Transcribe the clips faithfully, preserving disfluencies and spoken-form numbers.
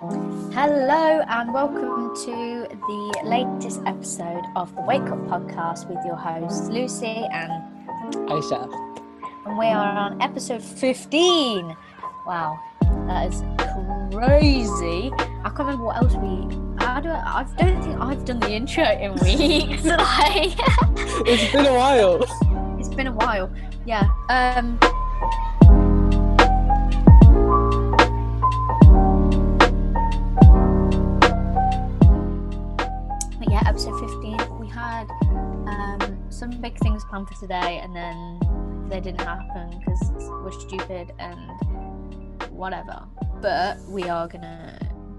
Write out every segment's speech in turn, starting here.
Hello and welcome to the latest episode of the Wake Up Podcast with your hosts Lucy and Aisha. And we are on episode fifteen. Wow, that is crazy. I can't remember what else we... I don't, I don't think I've done the intro in weeks. Like, it's been a while. It's been a while, yeah. Um... episode fifteen, we had um, some big things planned for today and then they didn't happen because we're stupid and whatever, but we are gonna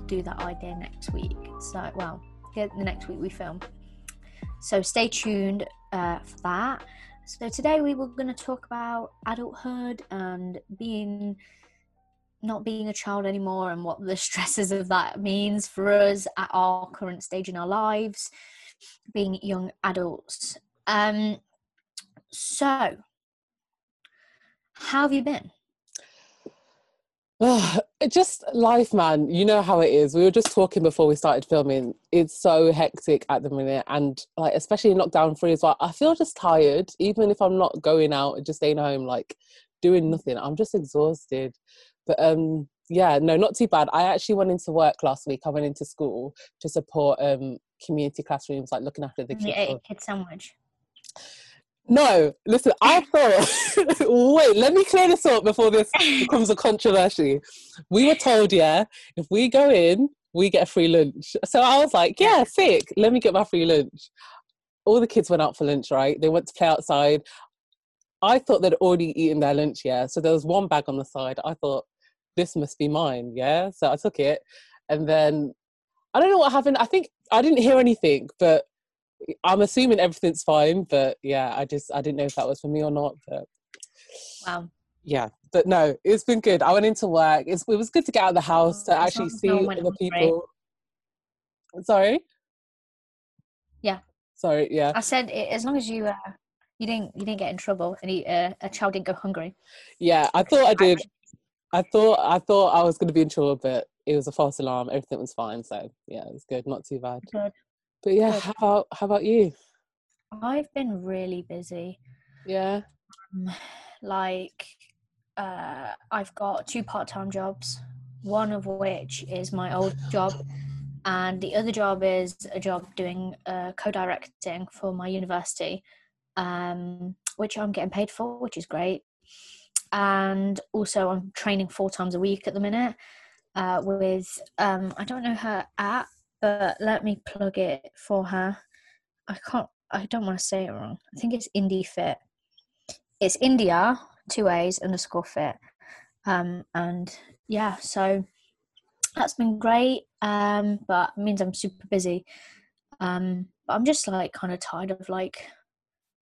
do that idea next week, so well the next week we film, so stay tuned uh, for that. So today we were gonna talk about adulthood and being not being a child anymore and what the stresses of that means for us at our current stage in our lives, being young adults. Um, so, how have you been? Oh, just life, man. You know how it is. We were just talking before we started filming. It's so hectic at the minute, and like especially in lockdown three as well. I feel just tired, even if I'm not going out and just staying home, like doing nothing. I'm just exhausted. But um, yeah, no, not too bad. I actually went into work last week. I went into school to support um, community classrooms, like looking after the kids. You ate a kid sandwich? No, listen, I thought, wait, let me clear this up before this becomes a controversy. We were told, yeah, if we go in, we get a free lunch. So I was like, yeah, sick. Let me get my free lunch. All the kids went out for lunch, right? They went to play outside. I thought they'd already eaten their lunch, yeah. So there was one bag on the side. I thought, this must be mine, yeah? So I took it, and then I don't know what happened. I think I didn't hear anything, but I'm assuming everything's fine. But yeah, I just I didn't know if that was for me or not. But wow, yeah, but no, it's been good. I went into work. It's, it was good to get out of the house oh, to actually see other people. Straight. Sorry. Yeah. Sorry. Yeah. I said it, as long as you. Uh... You didn't. You didn't get in trouble, and he, uh, a child didn't go hungry. Yeah, I thought I did. I thought I thought I was going to be in trouble, but it was a false alarm. Everything was fine, so yeah, it was good. Not too bad. Good. But yeah, good. how about how about you? I've been really busy. Yeah. Um, like, uh, I've got two part-time jobs. One of which is my old job, and the other job is a job doing uh, co-directing for my university. Um, which I'm getting paid for, which is great. And also I'm training four times a week at the minute uh, with, um, I don't know her app, but let me plug it for her. I can't, I don't want to say it wrong. I think it's Indi Fit. It's India, two A's, underscore fit. Um, and yeah, so that's been great, um, but it means I'm super busy. Um, but I'm just like kind of tired of like,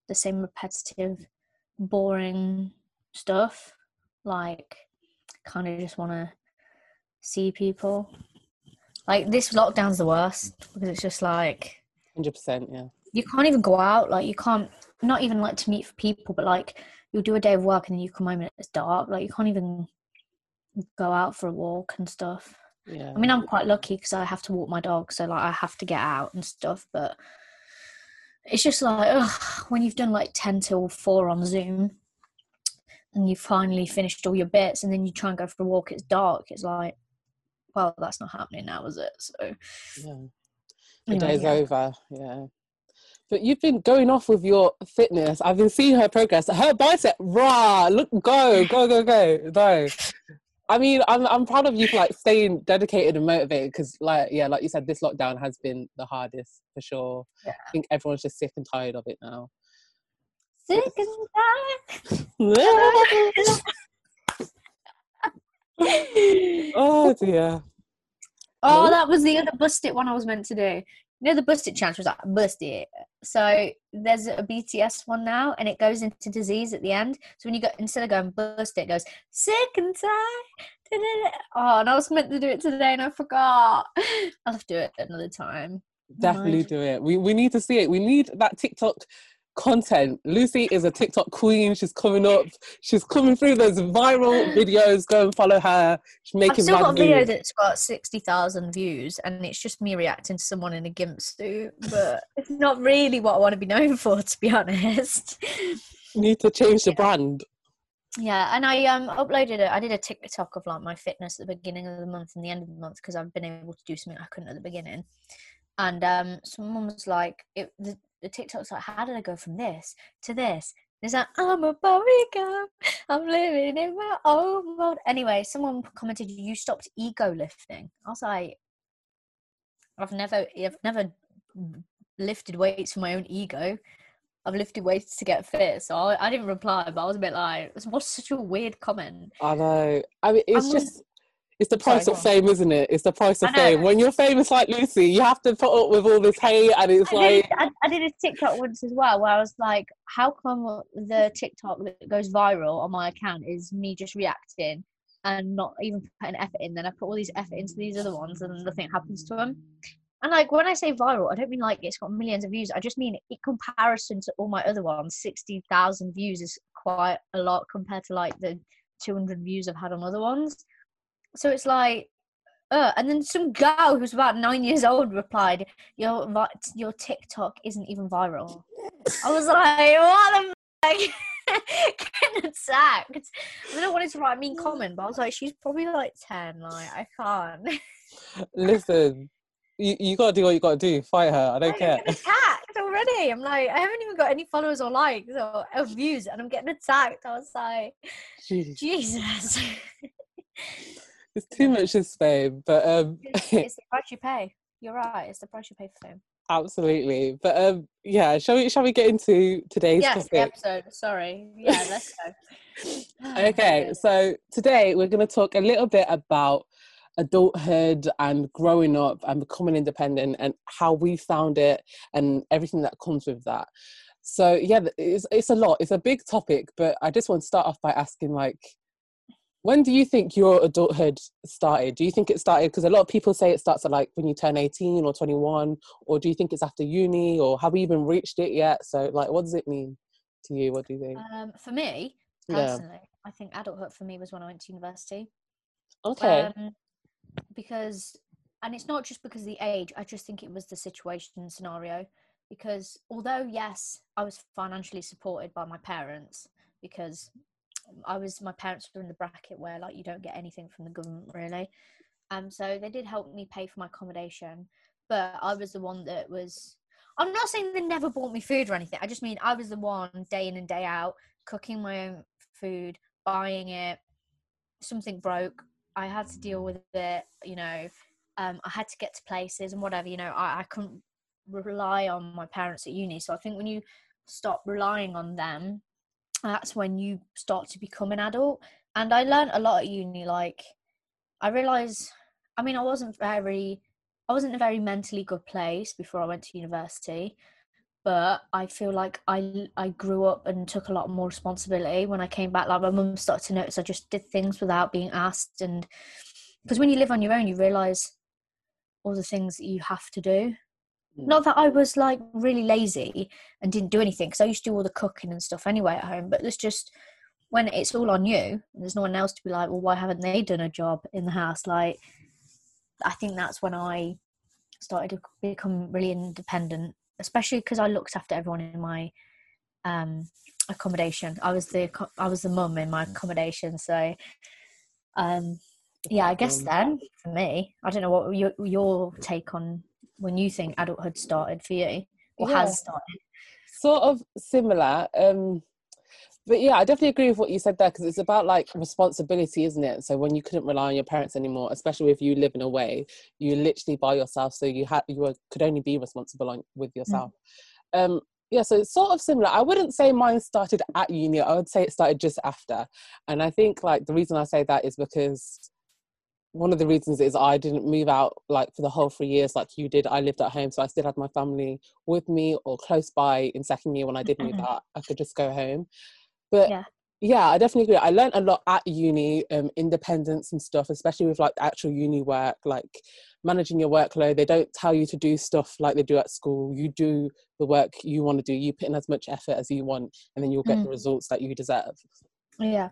the same repetitive, boring stuff. Like, kind of just want to see people. Like, this lockdown's the worst because it's just like one hundred percent, yeah. You can't even go out. Like, you can't, not even like to meet people, but like, you'll do a day of work and then you come home and it's dark. Like, you can't even go out for a walk and stuff. Yeah. I mean, I'm quite lucky because I have to walk my dog, so like, I have to get out and stuff, but. It's just like, ugh, when you've done like ten till four on Zoom and you've finally finished all your bits and then you try and go for a walk, it's dark. It's like, well, that's not happening now, is it? So, yeah. The anyway, day's yeah. over, yeah. But you've been going off with your fitness. I've been seeing her progress. Her bicep, rah, look, go, go, go, go, go. I mean, I'm I'm proud of you for like staying dedicated and motivated because, like, yeah, like you said, this lockdown has been the hardest for sure. Yeah. I think everyone's just sick and tired of it now. Sick and tired. Oh dear. Oh, that was the other bust it one I was meant to do. You know, the bust it challenge was like bust it. So there's a B T S one now, and it goes into disease at the end. So when you go instead of going bust it, it goes sick and tired. Oh, and I was meant to do it today, and I forgot. I'll have to do it another time. Definitely do it. We we need to see it. We need that TikTok content. Lucy is a TikTok queen. She's coming up. She's coming through those viral videos. Go and follow her. She's making I've still got a video that's got sixty thousand views, and it's just me reacting to someone in a gimp suit. But it's not really what I want to be known for, to be honest. You need to change the yeah. brand. Yeah, and I um uploaded it. I did a TikTok of like my fitness at the beginning of the month and the end of the month, because I've been able to do something I couldn't at the beginning. And um, someone was like, it, the, the TikTok's like, how did I go from this to this? And it's like, I'm a bodyguard. I'm living in my own world. Anyway, someone commented, you stopped ego lifting. I was like, I've never, I've never lifted weights for my own ego. I've lifted weights to get fit. So I, I didn't reply, but I was a bit like, what's such a weird comment? I know. I mean, it's I'm just... Gonna- It's the price Sorry, of fame, isn't it? It's the price of fame. When you're famous like Lucy, you have to put up with all this hate, and it's I like... Did, I, I did a TikTok once as well, where I was like, how come the TikTok that goes viral on my account is me just reacting and not even putting effort in? Then I put all these effort into these other ones, and nothing happens to them. And, like, when I say viral, I don't mean, like, it's got millions of views. I just mean, in comparison to all my other ones, sixty thousand views is quite a lot compared to, like, the two hundred views I've had on other ones. So it's like, uh, and then some girl who's about nine years old replied, your your TikTok isn't even viral. I was like, what the fuck? Getting attacked. I don't want to write a mean comment, but I was like, she's probably like ten. Like, I can't. Listen, you, you got to do what you got to do. Fight her. I don't I'm care. Attacked already. I'm like, I haven't even got any followers or likes or, or views, and I'm getting attacked. I was like, Jesus. Jesus. It's too much as fame, but um it's, it's the price you pay. You're right, it's the price you pay for fame. Absolutely. But um yeah, shall we shall we get into today's yes, topic? Yes, the episode. Sorry. Yeah, let's go. Okay, so today we're gonna talk a little bit about adulthood and growing up and becoming independent and how we found it and everything that comes with that. So yeah, it's it's a lot, it's a big topic, but I just want to start off by asking, like, when do you think your adulthood started? Do you think it started, because a lot of people say it starts at like when you turn eighteen or twenty-one, or do you think it's after uni, or have you even reached it yet? So, like, what does it mean to you? What do you think? Um, for me, personally, yeah. I think adulthood for me was when I went to university. Okay. Um, because, and it's not just because of the age, I just think it was the situation scenario. Because although, yes, I was financially supported by my parents, because... I was, my parents were in the bracket where, like, you don't get anything from the government really, um so they did help me pay for my accommodation, but I was the one that was, I'm not saying they never bought me food or anything, I just mean I was the one day in and day out cooking my own food, buying it. Something broke, I had to deal with it, you know, um I had to get to places and whatever, you know, I, I couldn't rely on my parents at uni. So I think when you stop relying on them, that's when you start to become an adult. And I learned a lot at uni. Like, I realised, I mean, I wasn't very, I wasn't in a very mentally good place before I went to university, but I feel like I I grew up and took a lot more responsibility when I came back. Like, my mum started to notice I just did things without being asked, and because when you live on your own, you realise all the things that you have to do. Not that I was, like, really lazy and didn't do anything, because I used to do all the cooking and stuff anyway at home, but it's just when it's all on you and there's no one else to be like, well, why haven't they done a job in the house? Like, I think that's when I started to become really independent, especially because I looked after everyone in my um, accommodation. I was the I was the mum in my accommodation, so um, yeah, I guess then for me, I don't know what your, your take on when you think adulthood started for you, or yeah. has started. Sort of similar, um, but yeah, I definitely agree with what you said there, because it's about, like, responsibility, isn't it? So when you couldn't rely on your parents anymore, especially if you living away, you literally by yourself, so you had you were, could only be responsible on, with yourself. Mm. Um, yeah, so it's sort of similar. I wouldn't say mine started at uni. I would say it started just after, and I think, like, the reason I say that is because one of the reasons is I didn't move out, like, for the whole three years like you did. I lived at home, so I still had my family with me or close by. In second year, when I did move out, I could just go home. But yeah, yeah I definitely agree. I learned a lot at uni, um, independence and stuff, especially with, like, actual uni work. Like, managing your workload. They don't tell you to do stuff like they do at school. You do the work you want to do. You put in as much effort as you want, and then you'll get mm. the results that you deserve. Yeah.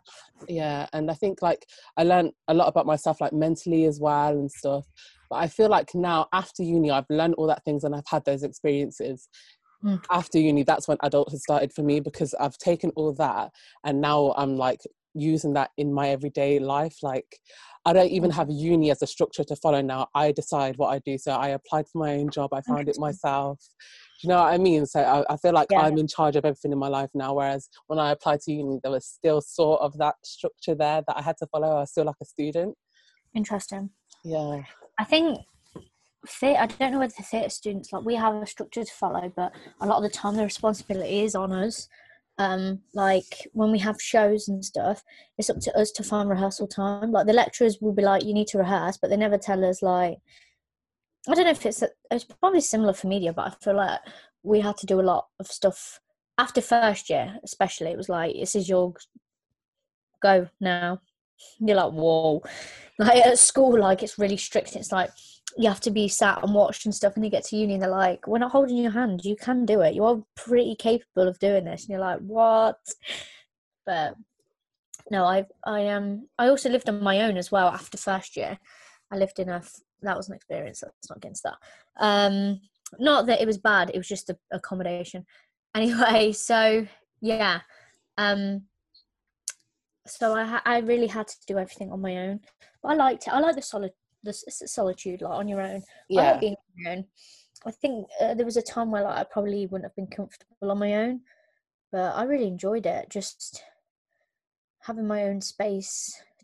Yeah. And I think, like, I learned a lot about myself, like, mentally as well and stuff. But I feel like now, after uni, I've learned all that things and I've had those experiences. Mm. After uni, that's when adult has started for me, because I've taken all that and now I'm, like, using that in my everyday life. Like, I don't even have uni as a structure to follow now. I decide what I do. So I applied for my own job. I found it myself. Do you know what I mean? So I, I feel like yeah. I'm in charge of everything in my life now. Whereas when I applied to uni, there was still sort of that structure there that I had to follow. I was still like a student. Interesting. Yeah. I think theatre, I don't know whether the theatre students, like, we have a structure to follow, but a lot of the time the responsibility is on us. Um, like when we have shows and stuff, it's up to us to find rehearsal time. Like the lecturers will be like, you need to rehearse, but they never tell us, like, I don't know if it's, it's probably similar for media, but I feel like we had to do a lot of stuff after first year, especially. It was like, this is your go now. You're like, whoa. Like at school, like, it's really strict. It's like, you have to be sat and watched and stuff, and you get to uni and they're like, we're not holding your hand, you can do it, you are pretty capable of doing this, and you're like, what? But no, I I um I also lived on my own as well after first year. I lived in a f- that was an experience, that's not against that. Um not that it was bad, it was just the accommodation anyway. So yeah, um so I I really had to do everything on my own, but I liked it. I like the solid This, this solitude, like on your own. Yeah. I like being on your own. I think uh, there was a time where, like, I probably wouldn't have been comfortable on my own, but I really enjoyed it. Just having my own space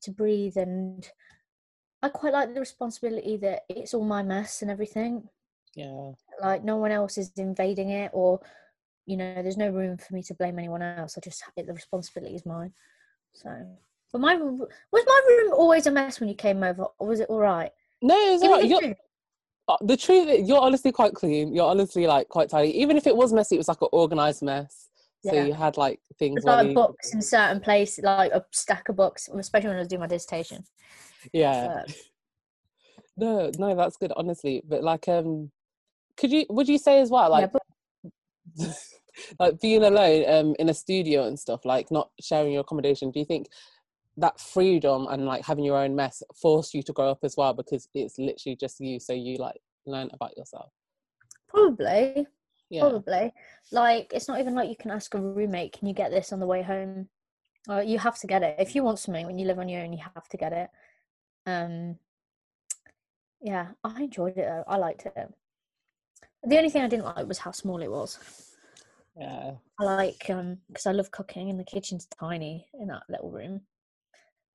to breathe, and I quite like the responsibility that it's all my mess and everything. Yeah. Like no one else is invading it, or, you know, there's no room for me to blame anyone else. I just the responsibility is mine. So. But my was my room always a mess when you came over, or was it all right? No, it was all right. You're, the truth is, you're honestly quite clean. You're honestly, like, quite tidy. Even if it was messy, it was like an organised mess. Yeah. So you had, like, things. Like you... books in certain places, like a stack of books, especially when I was doing my dissertation. Yeah. So. No, no, that's good, honestly. But like, um, could you? Would you say as well, like? Yeah, but... like being alone um in a studio and stuff, like not sharing your accommodation, do you think that freedom and like having your own mess forced you to grow up as well, because it's literally just you, so you like learn about yourself? Probably. Yeah. Probably. Like it's not even like you can ask a roommate, can you get this on the way home? Or you have to get it. If you want something when you live on your own, you have to get it. Um yeah, I enjoyed it though. I liked it. The only thing I didn't like was how small it was. Yeah, I like um because I love cooking and the kitchen's tiny in that little room.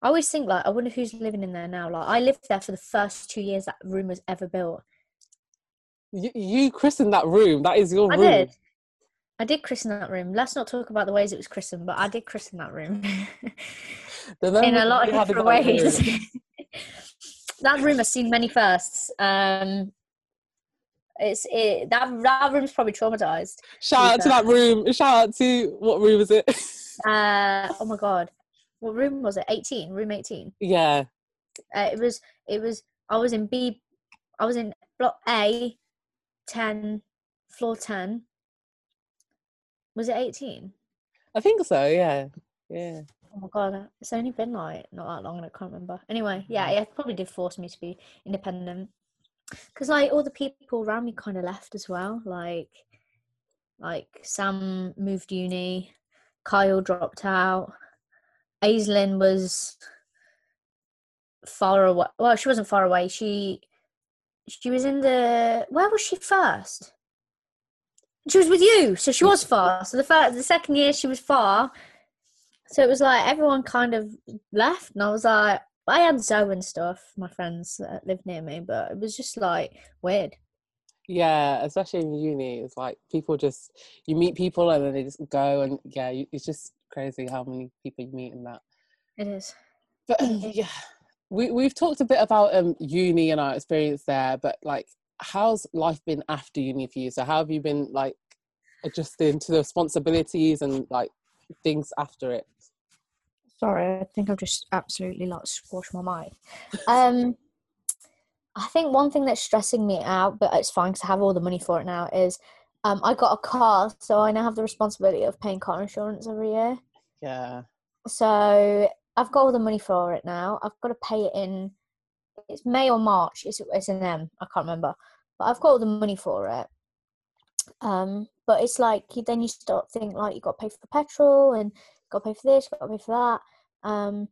I always think, like, I wonder who's living in there now. Like I lived there for the first two years that room was ever built. You, you christened that room. That is your I room. I did. I did christen that room. Let's not talk about the ways it was christened, but I did christen that room in a lot of different ways. That room has seen many firsts. Um, It's it that that room's probably traumatized. Shout out to that room. Shout out to what room was it? uh oh my god, what room was it? Eighteen, room eighteen. Yeah, uh, it was. It was. I was in B. I was in block A, ten, floor ten. Was it eighteen? I think so. Yeah, yeah. Oh my god, it's only been like not that long, and I can't remember. Anyway, yeah, it probably did force me to be independent. Because like all the people around me kind of left as well, like like Sam moved uni, Kyle dropped out, Aislinn was far away. Well, she wasn't far away. She she was in the where was she first? She was with you, so she was far. So the first, the second year she was far. So it was like everyone kind of left, and I was like. I had Zoe and stuff, my friends that lived near me, but it was just, like, weird. Yeah, especially in uni, it's like people just, you meet people and then they just go and, yeah, it's just crazy how many people you meet in that. It is. But, yeah, we, we've talked a bit about um, uni and our experience there, but, like, how's life been after uni for you? So how have you been, like, adjusting to the responsibilities and, like, things after it? Sorry, I think I've just absolutely, like, squashed my mic. Um, I think one thing that's stressing me out, but it's fine because I have all the money for it now, is um, I got a car, so I now have the responsibility of paying car insurance every year. Yeah. So I've got all the money for it now. I've got to pay it in, it's May or March. It's, it's in them. I can't remember. But I've got all the money for it. Um, but it's like, you, then you start thinking, like, you've got to pay for petrol and you've got to pay for this, you've got to pay for that. Um,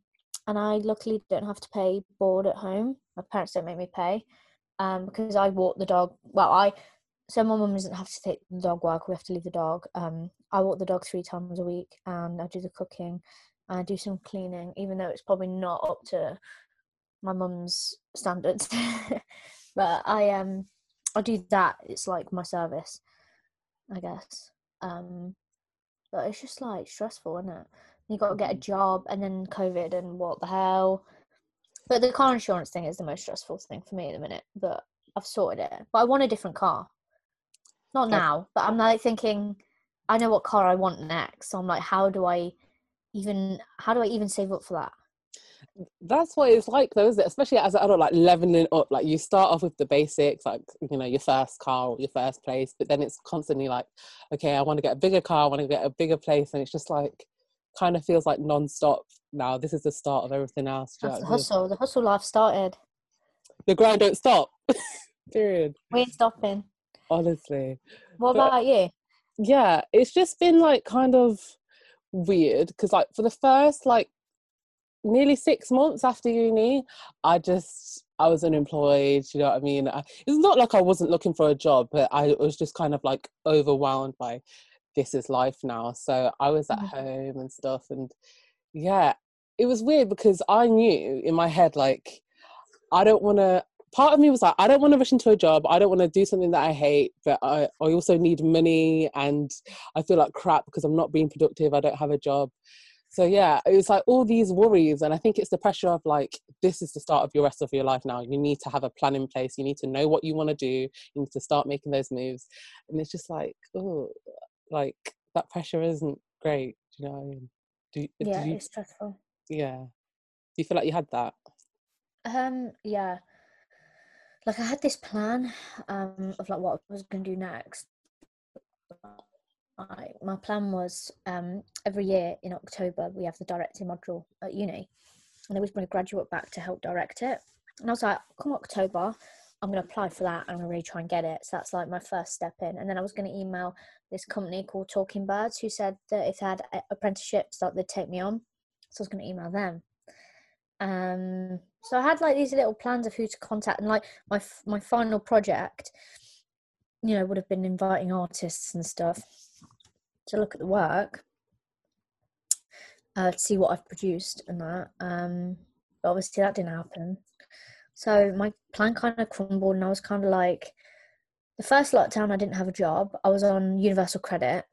and I luckily don't have to pay board at home. My parents don't make me pay um, because I walk the dog. Well, I, so my mum doesn't have to take the dog work. We have to leave the dog. Um, I walk the dog three times a week and I do the cooking and I do some cleaning, even though it's probably not up to my mum's standards. But I, um, I do that. It's like my service, I guess. Um, but it's just like stressful, isn't it? You got to get a job and then COVID and what the hell. But the car insurance thing is the most stressful thing for me at the minute, but I've sorted it. But I want a different car. Not now, but I'm like thinking, I know what car I want next. So I'm like, how do I even, how do I even save up for that? That's what it's like though, isn't it? Especially as an adult, like leveling up, like you start off with the basics, like, you know, your first car or your first place, but then it's constantly like, okay, I want to get a bigger car, I want to get a bigger place. And it's just like, kind of feels like non-stop now. This is the start of everything else. That's the hustle. The hustle life started. The grind don't stop. Period. We ain't stopping. Honestly. What but, about you? Yeah, it's just been like kind of weird because like for the first like nearly six months after uni, I just I was unemployed. You know what I mean? I, it's not like I wasn't looking for a job, but I was just kind of like overwhelmed by. This is life now. So I was at home and stuff, and yeah, it was weird because I knew in my head, like, I don't want to, part of me was like, I don't want to rush into a job, I don't want to do something that I hate, but I, I also need money and I feel like crap because I'm not being productive, I don't have a job. So yeah, it was like all these worries, and I think it's the pressure of like, this is the start of your rest of your life now, you need to have a plan in place, you need to know what you want to do, you need to start making those moves. And it's just like, oh, like that pressure isn't great. Do you know what I mean? Do, yeah, do you, it's stressful. Yeah. Do you feel like you had that? Um, yeah. Like I had this plan um, of like what I was going to do next. I, my plan was um, every year in October we have the directing module at uni, and they always bring a graduate back to help direct it. And I was like, come October, I'm going to apply for that. I'm going to really try and get it. So that's like my first step in. And then I was going to email this company called Talking Birds who said that if they had apprenticeships that they'd take me on. So I was going to email them. Um, so I had like these little plans of who to contact, and like my, my final project, you know, would have been inviting artists and stuff to look at the work, uh, to see what I've produced and that. Um, but obviously that didn't happen. So my plan kind of crumbled, and I was kind of like, the first lockdown I didn't have a job. I was on universal credit,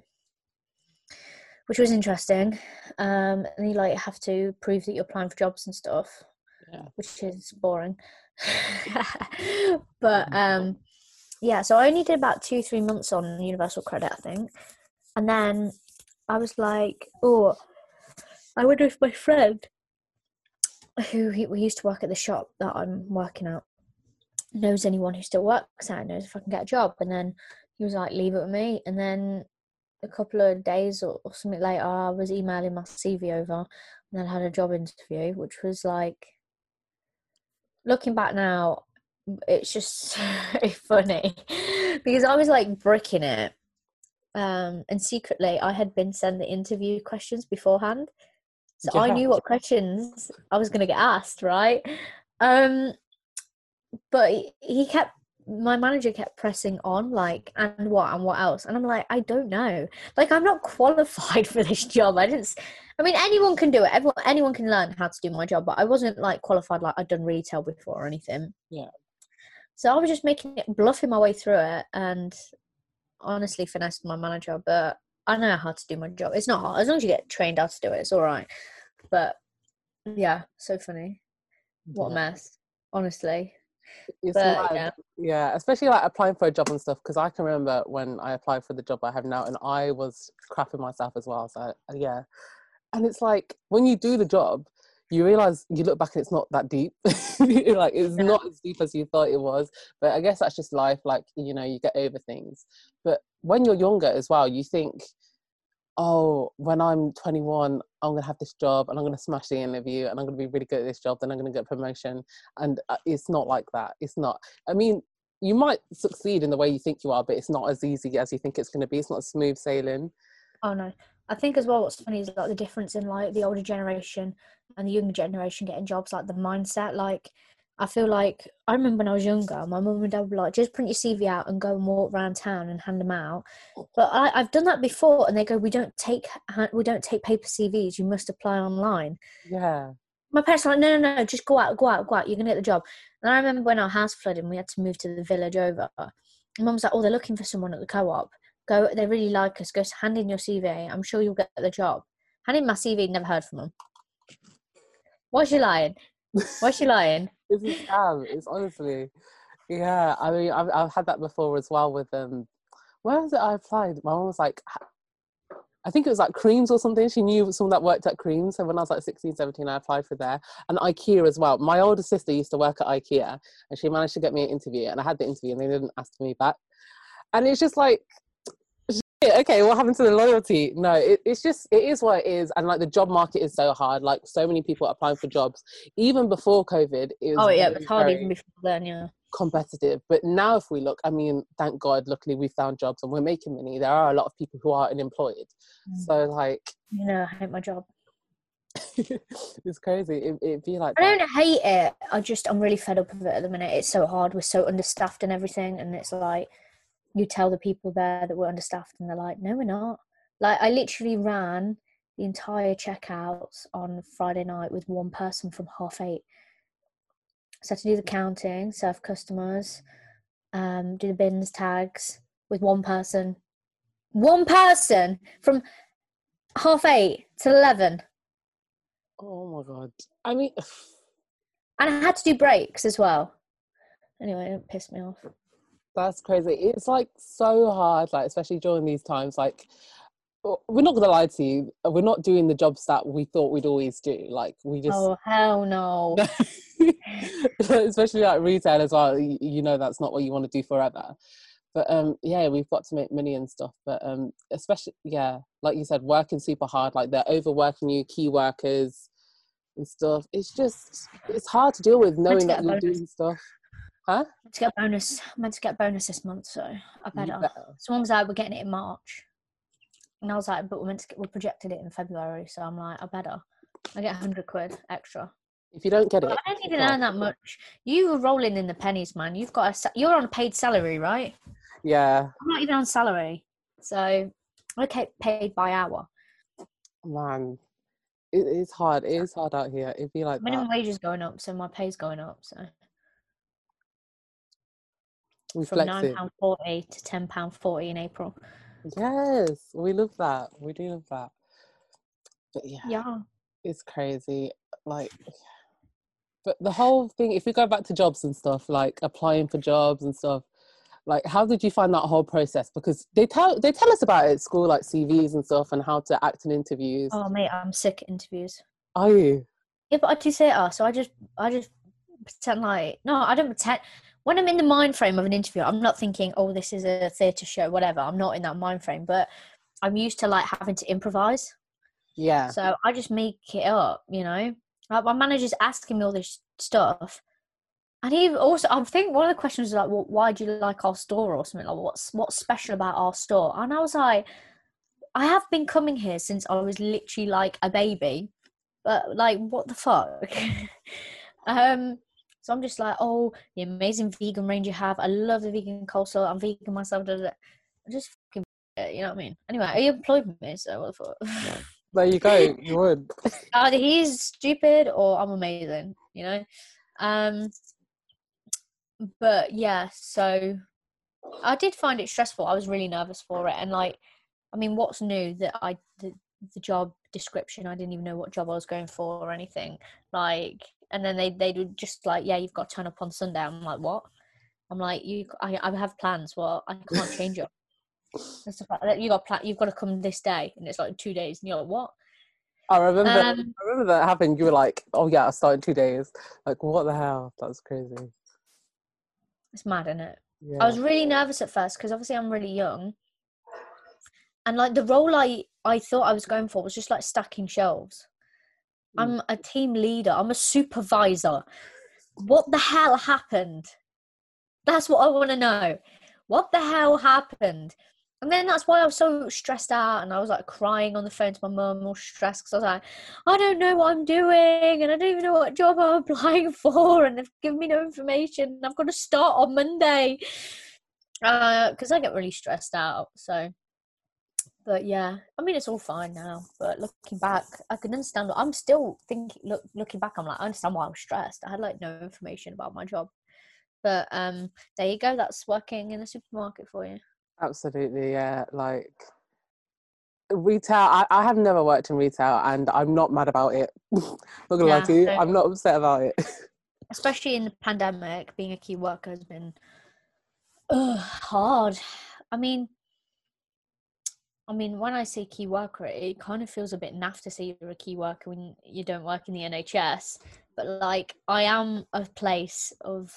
which was interesting. Um, and you like have to prove that you're applying for jobs and stuff, yeah. Which is boring. But um, yeah, so I only did about two, three months on universal credit, I think. And then I was like, oh, I wonder if my friend who he, we used to work at the shop that I'm working at knows anyone who still works at, knows if I can get a job. And then he was like, leave it with me. And then a couple of days or, or something later, I was emailing my C V over, and then had a job interview, which was like, looking back now, it's just so funny because I was like bricking it. Um, and secretly I had been sent the interview questions beforehand. So yeah. I knew what questions I was going to get asked, right? Um, but he kept, my manager kept pressing on, like, and what, and what else? And I'm like, I don't know. Like, I'm not qualified for this job. I didn't, I mean, anyone can do it. Everyone, anyone can learn how to do my job, but I wasn't, like, qualified, like I'd done retail before or anything. Yeah. So I was just making it, bluffing my way through it, and honestly finessed my manager, but I know how to do my job. It's not hard. As long as you get trained how to do it, it's all right. But, yeah, so funny. What yeah. a mess, honestly. It's but, yeah. yeah, especially, like, applying for a job and stuff, because I can remember when I applied for the job I have now, and I was crapping myself as well. So, yeah. And it's like, when you do the job, you realise, you look back and it's not that deep. Like, it's yeah. not as deep as you thought it was. But I guess that's just life. Like, you know, you get over things. But when you're younger as well, you think, oh, when I'm twenty-one, I'm going to have this job and I'm going to smash the interview and I'm going to be really good at this job, then I'm going to get a promotion. And it's not like that. It's not. I mean, you might succeed in the way you think you are, but it's not as easy as you think it's going to be. It's not smooth sailing. Oh, no. I think as well what's funny is like the difference in like the older generation and the younger generation getting jobs, like the mindset. Like, I feel like, I remember when I was younger, my mum and dad were like, just print your C V out and go and walk around town and hand them out. But I, I've done that before, and they go, we don't take we don't take paper C Vs, you must apply online. Yeah. My parents were like, no, no, no, just go out, go out, go out, you're going to get the job. And I remember when our house flooded and we had to move to the village over, Mum was like, oh, they're looking for someone at the co-op. Go, they really like us. Go hand in your C V. I'm sure you'll get the job. Hand in my C V, never heard from them. Why's she lying? Why's she lying? It's a scam. It's honestly, yeah. I mean, I've, I've had that before as well with, um, where was it I applied? My mum was like, I think it was like Creams or something. She knew someone that worked at Creams. So when I was like sixteen, seventeen, I applied for there. And IKEA as well. My older sister used to work at IKEA and she managed to get me an interview, and I had the interview and they didn't ask me back. And it's just like, okay, what happened to the loyalty? No, it, it's just, it is what it is. And like the job market is so hard. Like so many people applying for jobs, even before COVID. It was oh yeah, it was hard even before then, yeah. Competitive. But now if we look, I mean, thank God, luckily we found jobs and we're making money. There are a lot of people who are unemployed. Mm. So like... You know, I hate my job. It's crazy. It, it'd be like... I that. don't hate it. I just, I'm really fed up with it at the minute. It's so hard. We're so understaffed and everything. And it's like... You tell the people there that we're understaffed and they're like, no, we're not. Like, I literally ran the entire checkouts on Friday night with one person from half eight. So I had to do the counting, serve customers, um, do the bins, tags with one person. One person from half eight to eleven. Oh, my God. I mean... And I had to do breaks as well. Anyway, it pissed me off. That's crazy. It's like so hard, like especially during these times. Like, we're not gonna lie to you, we're not doing the jobs that we thought we'd always do. Like, we just oh hell no. Especially like retail as well. You know, that's not what you want to do forever. But um, yeah, we've got to make money and stuff. But um, especially yeah, like you said, working super hard. Like they're overworking you, key workers and stuff. It's just it's hard to deal with knowing that you're doing stuff. Huh? I'm meant to get a bonus. I'm meant to get a bonus this month, so I better. better. Someone was like, "We're getting it in March," and I was like, "But we're meant to get, we projected it in February," so I'm like, "I better." I get a hundred quid extra. If you don't get but it, I don't even earn that much. You were rolling in the pennies, man. You've got a. You're on a paid salary, right? Yeah. I'm not even on salary, so I get paid by hour. Man, it is hard. It is hard out here. It'd be like minimum that. Wage is going up, so my pay's going up, so. We from nine pounds forty to ten pounds forty in April. Yes, we love that. We do love that. But yeah, yeah. It's crazy. Like, but the whole thing, if we go back to jobs and stuff, like applying for jobs and stuff, like how did you find that whole process? Because they tell they tell us about it at school, like C Vs and stuff and how to act in interviews. Oh, mate, I'm sick at interviews. Are you? Yeah, but I do say it are, so I just, I just pretend like, no, I don't pretend... When I'm in the mind frame of an interview, I'm not thinking, oh, this is a theatre show, whatever. I'm not in that mind frame, but I'm used to, like, having to improvise. Yeah. So I just make it up, you know. Like, my manager's asking me all this stuff. And he also, I think one of the questions was, like, well, why do you like our store or something? Like, what's, what's special about our store? And I was like, I have been coming here since I was literally, like, a baby. But, like, what the fuck? um... So I'm just like, oh, the amazing vegan range you have. I love the vegan coleslaw. I'm vegan myself. Blah, blah, blah. I'm just fucking, you know what I mean? Anyway, he employed me, so what the fuck? There you go. You would. Either he's stupid or I'm amazing, you know? Um, but, yeah, so I did find it stressful. I was really nervous for it. And, like, I mean, what's new that I, the, the job description, I didn't even know what job I was going for or anything. Like... And then they they would just like, yeah, you've got to turn up on Sunday. I'm like, what? I'm like, you, I, I have plans. Well, I can't change it. Like, you got plan. You've got to come this day, and it's like two days, and you're like, what? I remember um, I remember that happened. You were like, oh yeah, I started in two days. Like, what the hell? That's crazy. It's mad, isn't it? Yeah. I was really nervous at first because obviously I'm really young. And like the role I, I thought I was going for was just like stacking shelves. Mm. I'm a team leader. I'm a supervisor. What the hell happened? That's what I want to know. What the hell happened? And then that's why I was so stressed out, and I was like crying on the phone to my mum, all stressed, because I was like, I don't know what I'm doing, and I don't even know what job I'm applying for, and they've given me no information, and I've got to start on Monday, because uh, I get really stressed out. So, but yeah, I mean, it's all fine now, but looking back, I can understand. I'm still thinking, look, looking back, I'm like, I understand why I'm stressed. I had like no information about my job. But um, there you go, that's working in the supermarket for you. Absolutely, yeah. Like retail, I, I have never worked in retail, and I'm not mad about it. Not gonna yeah, lie to you, no. I'm not upset about it. Especially in the pandemic, being a key worker has been ugh, hard. I mean, I mean, when I say key worker, it, it kind of feels a bit naff to say you're a key worker when you don't work in the N H S. But like, I am a place of,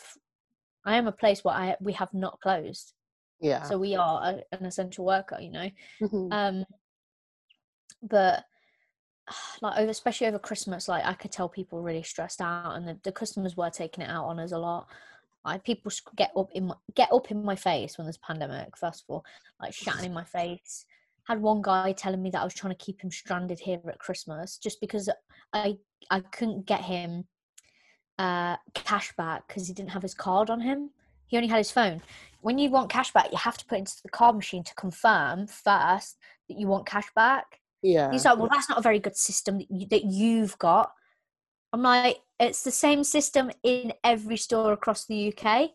I am a place where I we have not closed. Yeah. So we are a, an essential worker, you know. Mm-hmm. Um, but like, over, especially over Christmas, like I could tell people really stressed out, and the, the customers were taking it out on us a lot. Like people get up in my, get up in my face when there's a pandemic. First of all, like shouting in my face. Had one guy telling me that I was trying to keep him stranded here at Christmas just because I I couldn't get him uh, cash back because he didn't have his card on him. He only had his phone. When you want cash back, you have to put into the card machine to confirm first that you want cash back. Yeah. He's like, well, that's not a very good system that, you, that you've got. I'm like, it's the same system in every store across the U K.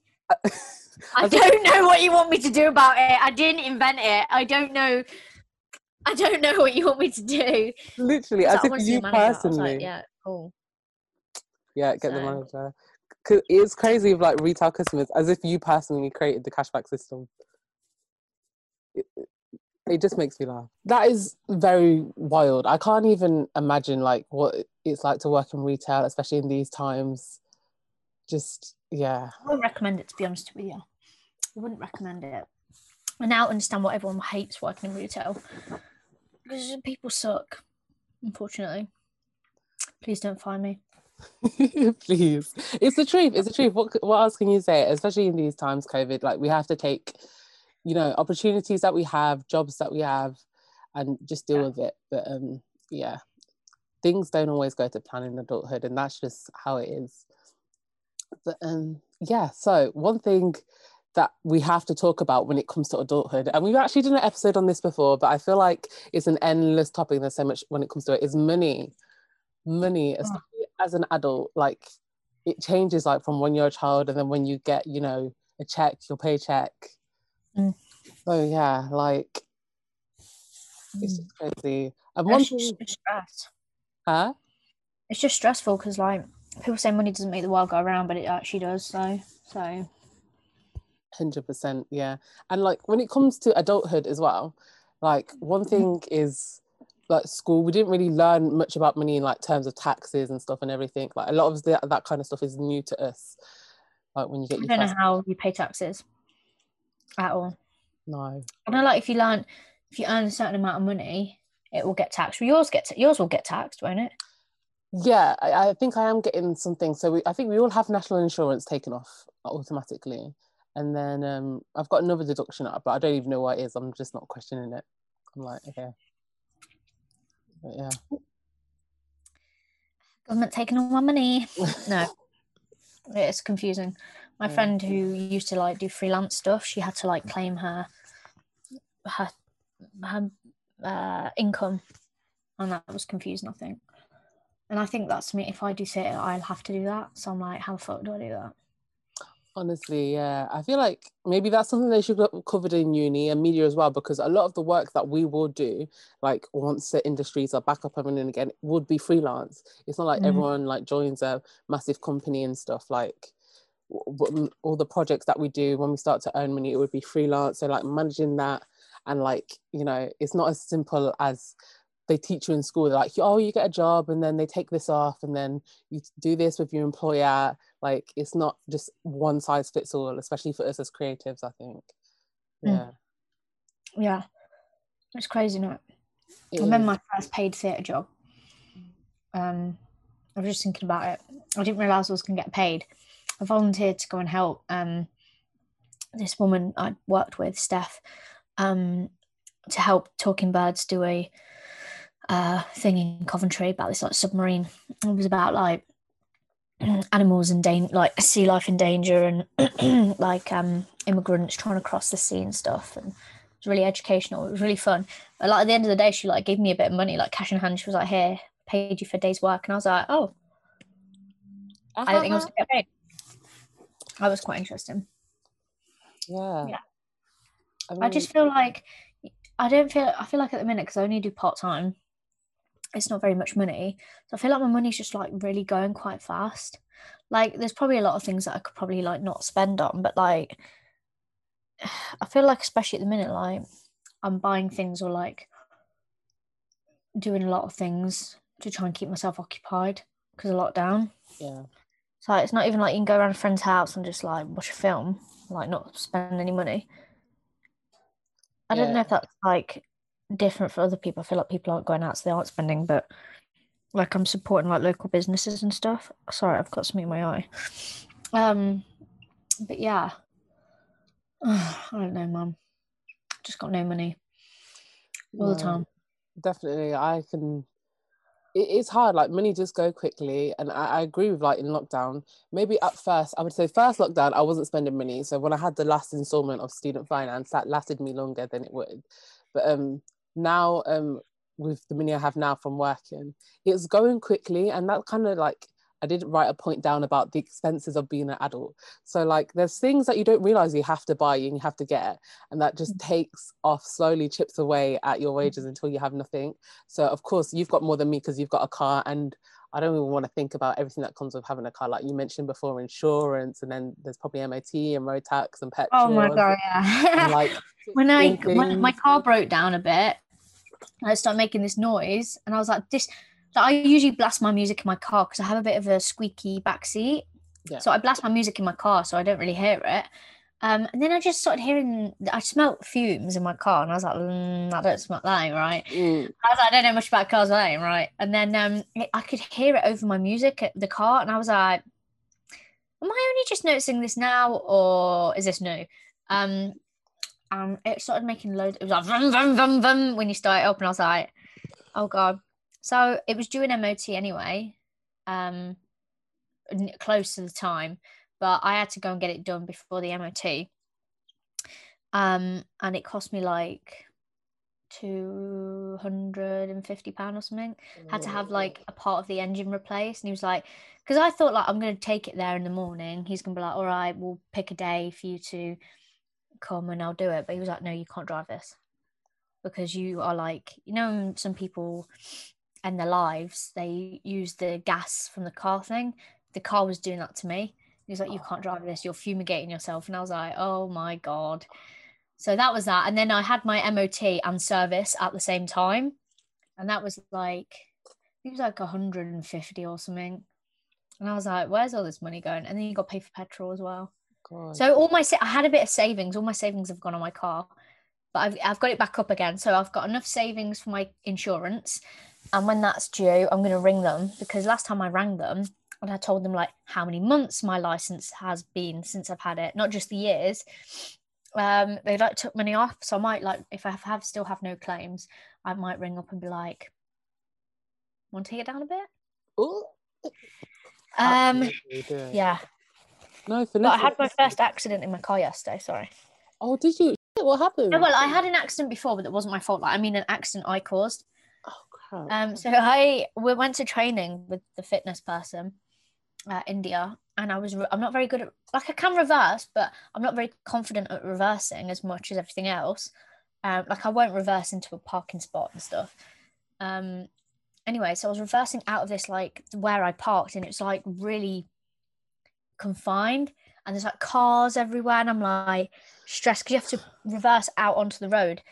I don't know what you want me to do about it. I didn't invent it. I don't know. I don't know what you want me to do. Literally, as if you personally. I was like, yeah, cool. Yeah, get so. the manager. Cause it's crazy with like retail customers, as if you personally created the cashback system. It, it just makes me laugh. That is very wild. I can't even imagine like what it's like to work in retail, especially in these times. Just, yeah. I wouldn't recommend it, to be honest with you. I wouldn't recommend it. I now understand why everyone hates working in retail. Because people suck, unfortunately. Please don't fire me. Please, it's the truth. It's the truth. What what else can you say? Especially in these times, COVID. Like we have to take, you know, opportunities that we have, jobs that we have, and just deal yeah. with it. But um, yeah, things don't always go to plan in adulthood, and that's just how it is. But um, yeah. So one thing that we have to talk about when it comes to adulthood, and we've actually done an episode on this before, but I feel like it's an endless topic. There's so much when it comes to it. Is money, money. Oh. As an adult, like it changes like from when you're a child and then when you get, you know, a check, your paycheck. Mm. So yeah, like it's just crazy. And one thing, just stress. Huh? It's just stressful because like people say money doesn't make the world go around, but it actually does. So so. one hundred percent, yeah. And like when it comes to adulthood as well, like one thing is, like school, we didn't really learn much about money in like terms of taxes and stuff and everything. Like a lot of the, that kind of stuff is new to us. Like when you get, I your don't taxes. know how you pay taxes at all. No, I know. Like if you learn, if you earn a certain amount of money, it will get taxed. Well, yours get yours will get taxed, won't it? Yeah, I, I think I am getting something. So we, I think we all have national insurance taken off automatically, and then um, I've got another deduction up, but I don't even know what it is. I'm just not questioning it. I'm like, okay. But yeah, government taking all my money. No, it's confusing. My yeah. friend who used to like do freelance stuff, she had to like claim her her her uh, income, and that was confusing, I think. And I think that's me. If I do sit, I'll have to do that. So I'm like, how the fuck do I do that? Honestly, yeah, I feel like maybe that's something they should have covered in uni and media as well, because a lot of the work that we will do, like once the industries are back up and running again, would be freelance. It's not like mm. everyone like joins a massive company and stuff. Like w- all the projects that we do when we start to earn money, it would be freelance. So like managing that and like, you know, it's not as simple as they teach you in school. They're like, oh, you get a job and then they take this off and then you do this with your employer. Like, it's not just one size fits all, especially for us as creatives, I think. Yeah. Yeah. It's crazy, isn't it? It I remember is. my first paid theatre job. Um, I was just thinking about it. I didn't realise I was going to get paid. I volunteered to go and help um, this woman I'd worked with, Steph, um, to help Talking Birds do a uh, thing in Coventry about this like submarine. It was about like animals and dan- like sea life in danger and like um, immigrants trying to cross the sea and stuff. And it was really educational. It was really fun. But, like, at the end of the day, she like gave me a bit of money, like cash in hand. She was like, "Here, paid you for a day's work," and I was like, "Oh." Uh-huh. I don't think I was going to get paid. That was quite interesting. Yeah. Yeah. I mean, I just feel like I don't feel. I feel like at the minute, because I only do part time, it's not very much money. So I feel like my money's just like really going quite fast. Like, there's probably a lot of things that I could probably like not spend on, but like, I feel like especially at the minute, like I'm buying things or like doing a lot of things to try and keep myself occupied because of lockdown. Yeah. So it's not even like you can go around a friend's house and just like watch a film, like not spend any money. I yeah. don't know if that's like different for other people. I feel like people aren't going out, so they aren't spending, but like I'm supporting like local businesses and stuff. Sorry, I've got something in my eye. Um, but yeah. Oh, I don't know, Mum. Just got no money all no, the time. Definitely, I can... It's hard, like money just go quickly, and I, I agree with like in lockdown, maybe at first, I would say first lockdown, I wasn't spending money, so when I had the last instalment of student finance, that lasted me longer than it would, but um, now um, with the money I have now from working, it's going quickly, and that kind of like, I did write a point down about the expenses of being an adult, so like there's things that you don't realise you have to buy and you have to get, and that just takes off slowly, chips away at your wages until you have nothing. So of course you've got more than me because you've got a car, and I don't even want to think about everything that comes with having a car, like you mentioned before, insurance, and then there's probably M O T and road tax and petrol. Oh my god, yeah. And, like, when I when my car broke down a bit, I started making this noise, and I was like, this. Like, I usually blast my music in my car because I have a bit of a squeaky backseat. Yeah. So I blast my music in my car, so I don't really hear it. Um, and then I just started hearing, I smelled fumes in my car, and I was like, mm, I don't smell that ain't right. Mm. I was like, I don't know much about cars, that ain't right. And then um, I could hear it over my music at the car, and I was like, am I only just noticing this now, or is this new? Um, and it started making loads, it was like, vroom, vroom, vroom, vroom, when you start it up, and I was like, oh God. So it was due in M O T anyway, um, close to the time, but I had to go and get it done before the M O T. Um, and it cost me like two hundred and fifty pounds or something. Ooh. Had to have like a part of the engine replaced. And he was like, because I thought like, I'm going to take it there in the morning. He's going to be like, all right, we'll pick a day for you to come and I'll do it. But he was like, no, you can't drive this because you are like, you know, some people... and their lives, they use the gas from the car thing. The car was doing that to me. He was like, you can't drive this, you're fumigating yourself. And I was like, oh my God. So that was that. And then I had my M O T and service at the same time. And that was like, it was like one hundred fifty or something. And I was like, where's all this money going? And then you got to pay for petrol as well. God. So all my, sa- I had a bit of savings. All my savings have gone on my car, but I've, I've got it back up again. So I've got enough savings for my insurance. And when that's due, I'm going to ring them, because last time I rang them and I told them like how many months my license has been since I've had it, not just the years. Um, they like took money off. So I might like, if I have still have no claims, I might ring up and be like, want to take it down a bit? Ooh. Um, yeah. No, for but I had my first accident in my car yesterday. Sorry. Oh, did you? What happened? No, well, I had an accident before, but that wasn't my fault. Like, I mean, an accident I caused. Um, so I we went to training with the fitness person, uh, India, and I was re- I'm not very good at, like, I can reverse, but I'm not very confident at reversing as much as everything else. Um, like I won't reverse into a parking spot and stuff. Um, anyway, so I was reversing out of this like where I parked, and it's like really confined, and there's like cars everywhere, and I'm like stressed because you have to reverse out onto the road.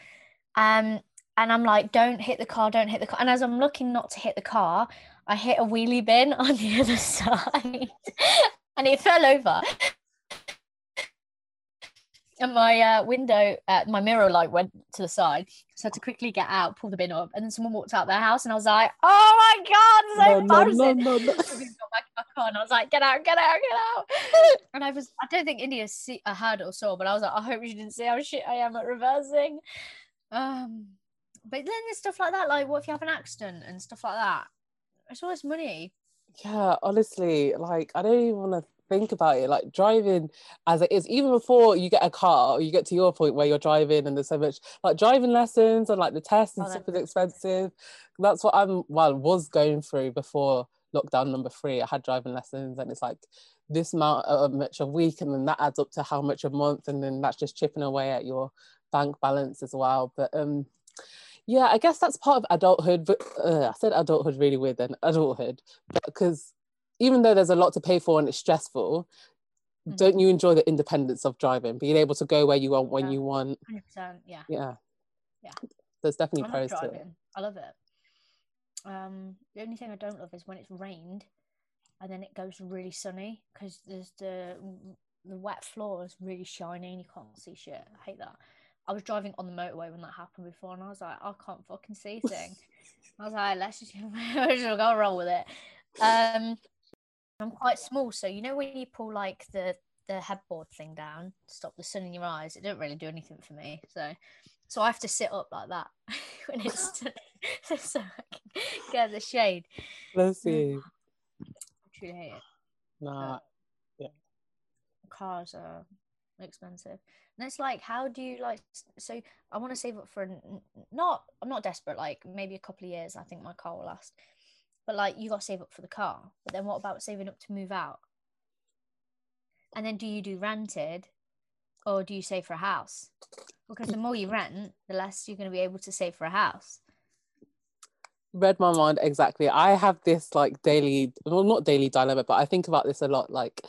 Um. And I'm like, don't hit the car, don't hit the car. And as I'm looking not to hit the car, I hit a wheelie bin on the other side and it fell over. And my uh, window, uh, my mirror light went to the side. So I had to quickly get out, pull the bin up. And then someone walked out their house and I was like, oh my God, so no, embarrassing. No, no, no, no. So we got back in my car and I was like, get out, get out, get out. And I was, I don't think India see, I heard or saw, but I was like, I hope you didn't see how shit I am at reversing. Um, but then there's stuff like that. Like, what if you have an accident and stuff like that? It's always money. Yeah, honestly, like, I don't even want to think about it, like driving as it is, even before you get a car or you get to your point where you're driving and there's so much like driving lessons and like the tests and oh, stuff is expensive. That's what I'm well was going through before lockdown number three. I had driving lessons and it's like this amount of much a week and then that adds up to how much a month and then that's just chipping away at your bank balance as well. But um yeah, I guess that's part of adulthood, but uh, I said adulthood really weird then, adulthood, because even though there's a lot to pay for and it's stressful, mm-hmm. don't you enjoy the independence of driving, being able to go where you want, when yeah. you want? one hundred percent, yeah. Yeah. Yeah. There's definitely I'm pros to it. I love it. Um, the only thing I don't love is when it's rained and then it goes really sunny because there's the, the wet floor is really shiny and you can't see shit. I hate that. I was driving on the motorway when that happened before and I was like, I can't fucking see things. I was like, let's just, just go roll with it. Um... I'm quite small, so you know when you pull like the the headboard thing down to stop the sun in your eyes, it didn't really do anything for me. So, so I have to sit up like that when it's so I can get the shade. Bless you. I truly hate it. Nah, uh, yeah. Cars are expensive, and it's like, how do you like? So I want to save up for not. I'm not desperate. Like maybe a couple of years, I think my car will last. But like you got to save up for the car. But then what about saving up to move out? And then do you do rented or do you save for a house? Because the more you rent, the less you're going to be able to save for a house. Read my mind exactly. I have this like daily, well not daily dilemma, but I think about this a lot. Like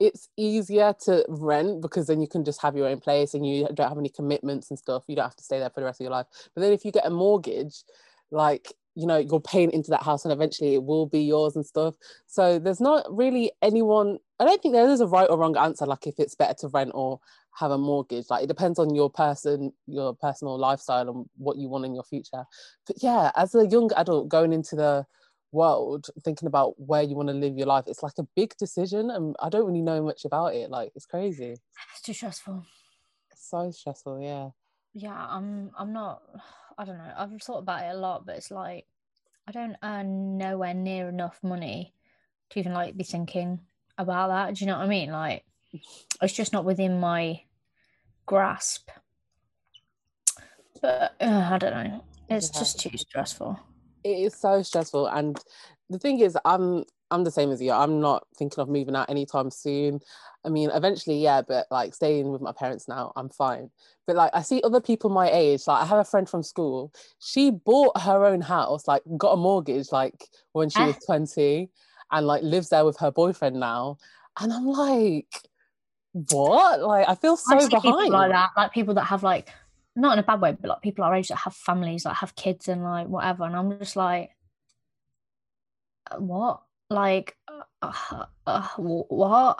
it's easier to rent because then you can just have your own place and you don't have any commitments and stuff. You don't have to stay there for the rest of your life. But then if you get a mortgage, like, you know, you're paying into that house and eventually it will be yours and stuff. So there's not really anyone, I don't think there is a right or wrong answer, like if it's better to rent or have a mortgage. Like it depends on your person, your personal lifestyle and what you want in your future. But yeah, as a young adult going into the world, thinking about where you want to live your life, it's like a big decision and I don't really know much about it. Like it's crazy. It's too stressful. It's so stressful, yeah. Yeah, I'm, I'm not... I don't know, I've thought about it a lot, but it's like I don't earn nowhere near enough money to even like be thinking about that. Do you know what I mean? Like it's just not within my grasp. But uh, I don't know, it's yeah. just too stressful. It is so stressful, and the thing is I'm I'm the same as you. I'm not thinking of moving out anytime soon. I mean, eventually, yeah, but like staying with my parents now, I'm fine. But like I see other people my age, like I have a friend from school, she bought her own house, like got a mortgage like when she was twenty and like lives there with her boyfriend now. And I'm like, what? Like I feel so I see behind. People like that, like people that have like, not in a bad way, but like people our age that have families, like have kids and like whatever. And I'm just like, what? Like uh, uh, uh, what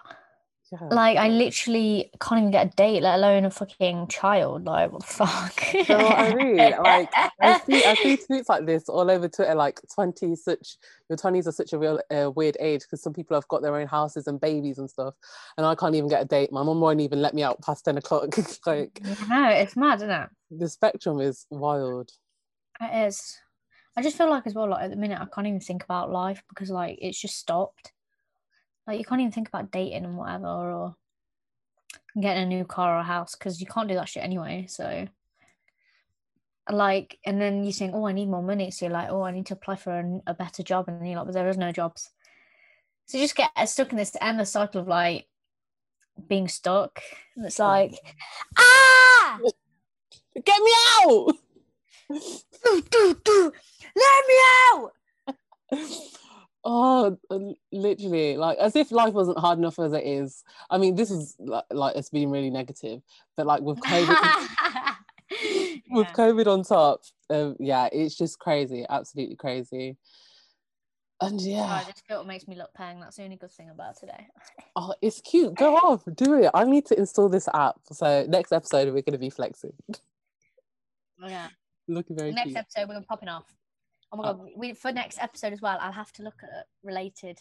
yeah. like I literally can't even get a date, let alone a fucking child. Like what the fuck? You know what I mean? Like I see, I see tweets like this all over Twitter, like twenty such your twenties are such a real uh, weird age because some people have got their own houses and babies and stuff and I can't even get a date. My mum won't even let me out past ten o'clock. Like no, it's mad, isn't it? The spectrum is wild. It is. I just feel like as well, like at the minute I can't even think about life because like it's just stopped. Like you can't even think about dating and whatever or getting a new car or house because you can't do that shit anyway. So like, and then you think, oh, I need more money. So you're like, oh, I need to apply for a, a better job. And then you're like, but there is no jobs. So you just get stuck in this endless cycle of like being stuck. And it's like, ah, get me out. do, do, do. Let me out. Oh, literally, like as if life wasn't hard enough as it is. I mean, this is like, like it's been really negative, but like with COVID with COVID on top. Um, yeah, it's just crazy, absolutely crazy. And yeah, oh, this filter makes me look pang. That's the only good thing about today. Oh, it's cute. Go off, do it. I need to install this app. So next episode we're going to be flexing. Oh yeah, looking very. Next cute. Episode we're popping off. Oh my oh. god, we, for next episode as well, I'll have to look at related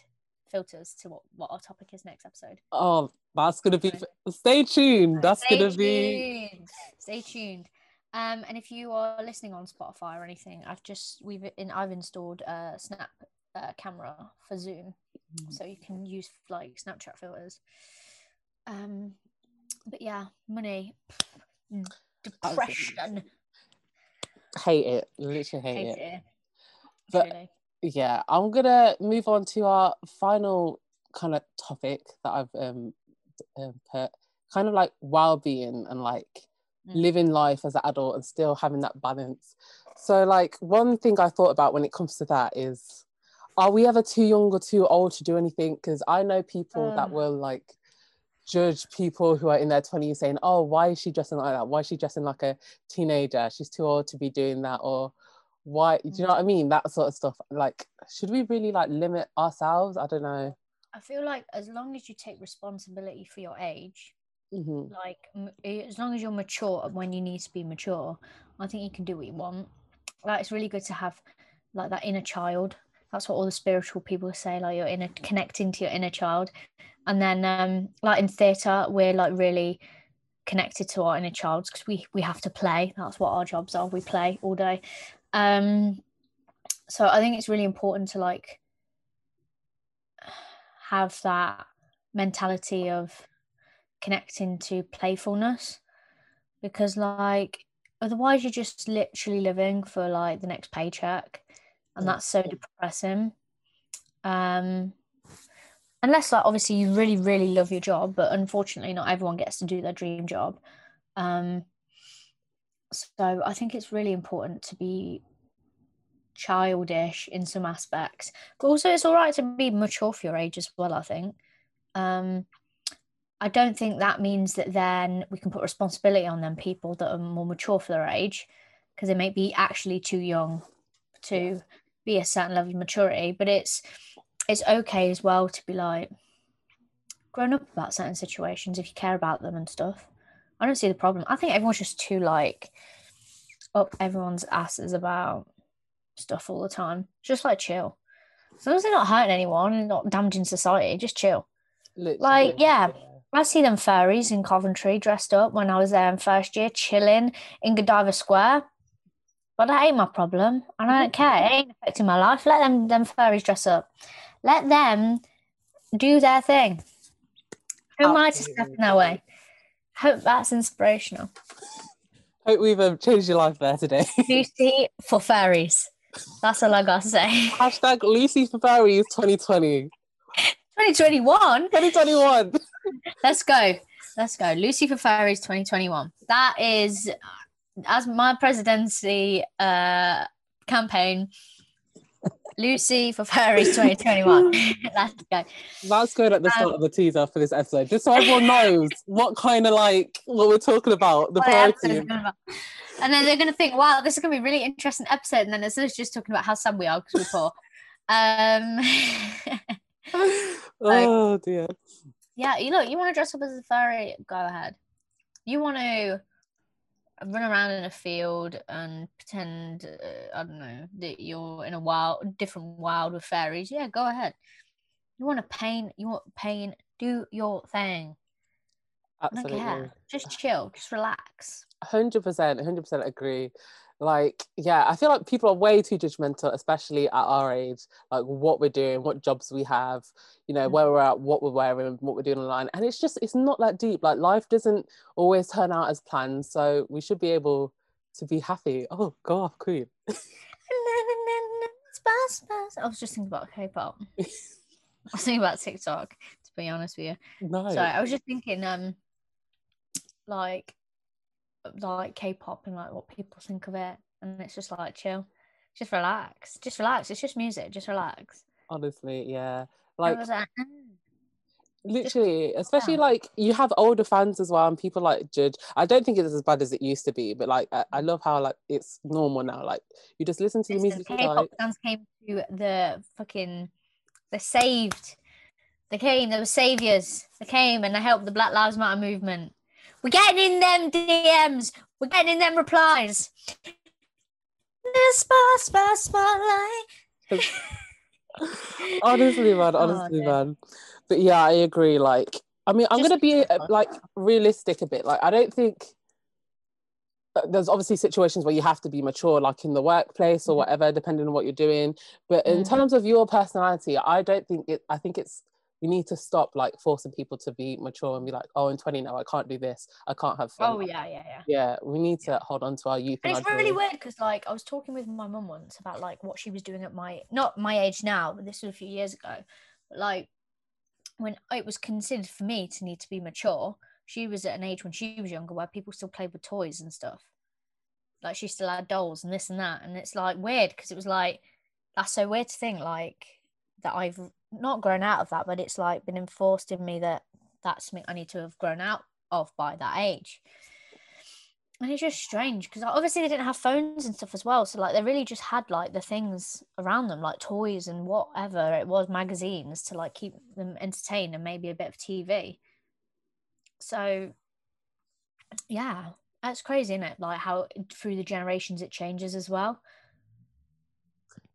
filters to what, what our topic is next episode. Oh, that's gonna be. Stay tuned. That's stay gonna tuned. be. Stay tuned. Um, and if you are listening on Spotify or anything, I've just we've in I've installed a Snap uh, camera for Zoom, mm. so you can use like Snapchat filters. Um, but yeah, money, depression. Absolutely. Hate it. Literally hate, hate it. it. But really. Yeah, I'm gonna move on to our final kind of topic that I've um, um put, kind of like well-being and like mm. living life as an adult and still having that balance. So like one thing I thought about when it comes to that is, are we ever too young or too old to do anything? Because I know people um. that will like judge people who are in their twenties saying, oh, why is she dressing like that? Why is she dressing like a teenager? She's too old to be doing that. Or why, do you know what I mean? That sort of stuff. Like, should we really like limit ourselves? I don't know. I feel like as long as you take responsibility for your age, mm-hmm. like m- as long as you're mature when you need to be mature, I think you can do what you want. Like, it's really good to have like that inner child. That's what all the spiritual people say, like you're inner, connecting to your inner child. And then um, like in theatre, we're like really connected to our inner child because we, we have to play. That's what our jobs are. We play all day. Um, so I think it's really important to like have that mentality of connecting to playfulness, because like otherwise you're just literally living for like the next paycheck, and that's so depressing. Um, unless like obviously you really really love your job, but unfortunately not everyone gets to do their dream job. Um, so I think it's really important to be childish in some aspects, but also it's all right to be mature for your age as well, I think. Um, I don't think that means that then we can put responsibility on them people that are more mature for their age, because they may be actually too young to be a certain level of maturity. But it's it's okay as well to be like grown up about certain situations if you care about them and stuff. I don't see the problem. I think everyone's just too like up everyone's asses about stuff all the time. Just like chill. As long as they're not hurting anyone and not damaging society, just chill. Literally. Like yeah, I see them furries in Coventry dressed up when I was there in first year, chilling in Godiva Square. But that ain't my problem, and I don't care. It ain't affecting my life. Let them them furries dress up. Let them do their thing. Who am I to step in their way? Hope that's inspirational. Hope we've um, changed your life there today. Lucy for furries. That's all I got to say. Hashtag Lucy for furries twenty twenty. twenty twenty-one? twenty twenty-one. Let's go. Let's go. Lucy for furries twenty twenty-one. That is... as my presidency uh, campaign, Lucy for Fairies twenty twenty-one. Let's go. That's good at the start um, of the teaser for this episode, just so everyone knows what kind of like what we're talking about. The priority. About. And then they're going to think, wow, this is going to be a really interesting episode. And then it's just talking about how sad we are because we're poor. Um, like, oh dear. Yeah, you look. You want to dress up as a fairy? Go ahead. You want to run around in a field and pretend uh, I don't know that you're in a wild different wild with fairies? Yeah, go ahead. You want to paint, you want paint, do your thing. Absolutely. I don't care. Just chill, just relax. one hundred percent one hundred percent agree. Like yeah, I feel like people are way too judgmental, especially at our age, like what we're doing, what jobs we have, you know, where we're at, what we're wearing, what we're doing online. And it's just, it's not that deep. Like life doesn't always turn out as planned, so we should be able to be happy. Oh god, queen. I was just thinking about K-pop. I was thinking about TikTok, to be honest with you. No. So I was just thinking um like like K-pop and like what people think of it, and it's just like chill, just relax, just relax. It's just music, just relax. Honestly, yeah. Like Literally, especially yeah. like you have older fans as well, and people like judge. I don't think it's as bad as it used to be, but like I, I love how like it's normal now. Like you just listen to listen, the music. K-pop like... fans came to the fucking. They saved. They came. They were saviors. They came and they helped the Black Lives Matter movement. We're getting in them D Ms. We're getting in them replies. Spot, spot, spotlight. honestly, man. Honestly, oh, man. But yeah, I agree. Like, I mean, I'm Just gonna be like realistic a bit. Like, I don't think there's obviously situations where you have to be mature, like in the workplace or whatever, depending on what you're doing. But in mm-hmm. terms of your personality, I don't think it. I think it's you need to stop like forcing people to be mature and be like, oh, I'm twenty now, I can't do this, I can't have fun. Oh yeah, yeah, yeah. Yeah, we need to hold on to our youth. And, and it's really weird because like I was talking with my mum once about like what she was doing at my not my age now, but this was a few years ago, but, like. When it was considered for me to need to be mature, she was at an age when she was younger where people still played with toys and stuff. Like she still had dolls and this and that. And it's like weird because it was like, that's so weird to think like that I've not grown out of that, but it's like been enforced in me that that's something I need to have grown out of by that age. And it's just strange because obviously they didn't have phones and stuff as well. So like they really just had like the things around them, like toys and whatever it was, magazines to like keep them entertained and maybe a bit of T V. So yeah, that's crazy, isn't it? Like how through the generations it changes as well.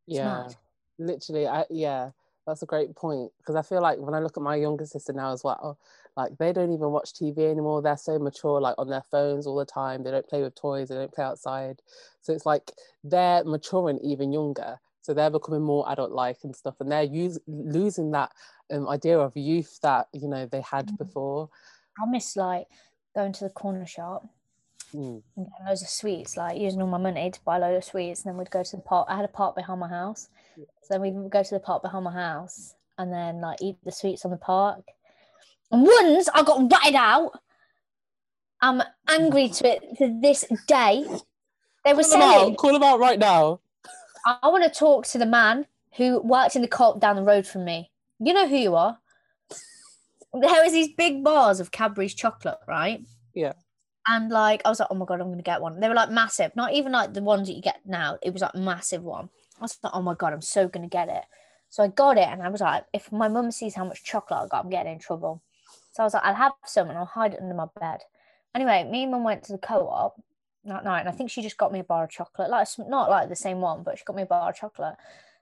It's yeah, mad. Literally. I, yeah, that's a great point because I feel like when I look at my younger sister now as well, like they don't even watch T V anymore. They're so mature, like on their phones all the time. They don't play with toys. They don't play outside. So it's like they're maturing even younger. So they're becoming more adult-like and stuff. And they're use, losing that um, idea of youth that, you know, they had mm. before. I miss like going to the corner shop mm. and getting loads of sweets, like using all my money to buy a load of sweets. And then we'd go to the park. I had a park behind my house. Yeah. So then we'd go to the park behind my house and then like eat the sweets on the park. And once I got ratted out, I'm angry to it to this day. They were saying, call them out right now. I want to talk to the man who worked in the co-op down the road from me. You know who you are. There was these big bars of Cadbury's chocolate, right? Yeah. And like, I was like, oh my God, I'm going to get one. They were like massive, not even like the ones that you get now. It was like a massive one. I was like, oh my God, I'm so going to get it. So I got it and I was like, if my mum sees how much chocolate I got, I'm getting in trouble. So I was like, I'll have some and I'll hide it under my bed. Anyway, me and mum went to the co-op that night and I think she just got me a bar of chocolate. Like, not like the same one, but she got me a bar of chocolate.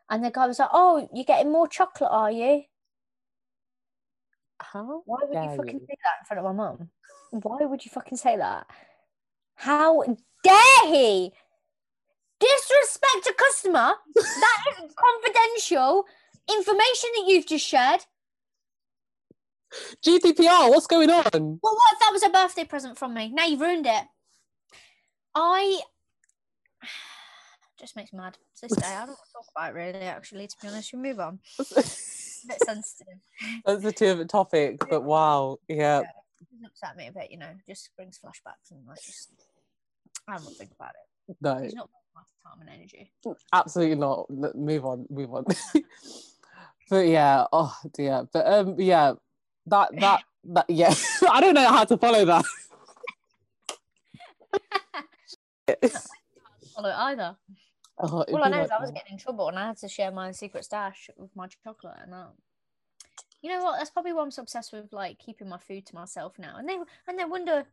And the guy was like, oh, you're getting more chocolate, are you? How? Why would you fucking say that in front of my mum? Why would you fucking say that? How dare he disrespect a customer? That is confidential information that you've just shared. G D P R, what's going on? Well, what if that was a birthday present from me? Now you've ruined it. I just makes me mad to this day. I don't want to talk about it really, actually, to be honest. We move on. It's a bit sensitive. Sensitive topic, but wow, yeah. yeah. It doesn't upset me a bit, you know, just brings flashbacks and I just, I don't want to think about it. No. It's not my time and energy. Absolutely not. Move on, move on. But yeah, oh dear. But um, yeah. That, that, that, yeah. I don't know how to follow that. I don't follow it either. Oh, All I know like is that. I was getting in trouble and I had to share my secret stash with my chocolate. And that. You know what? That's probably why I'm so obsessed with like keeping my food to myself now. And they, and they wonder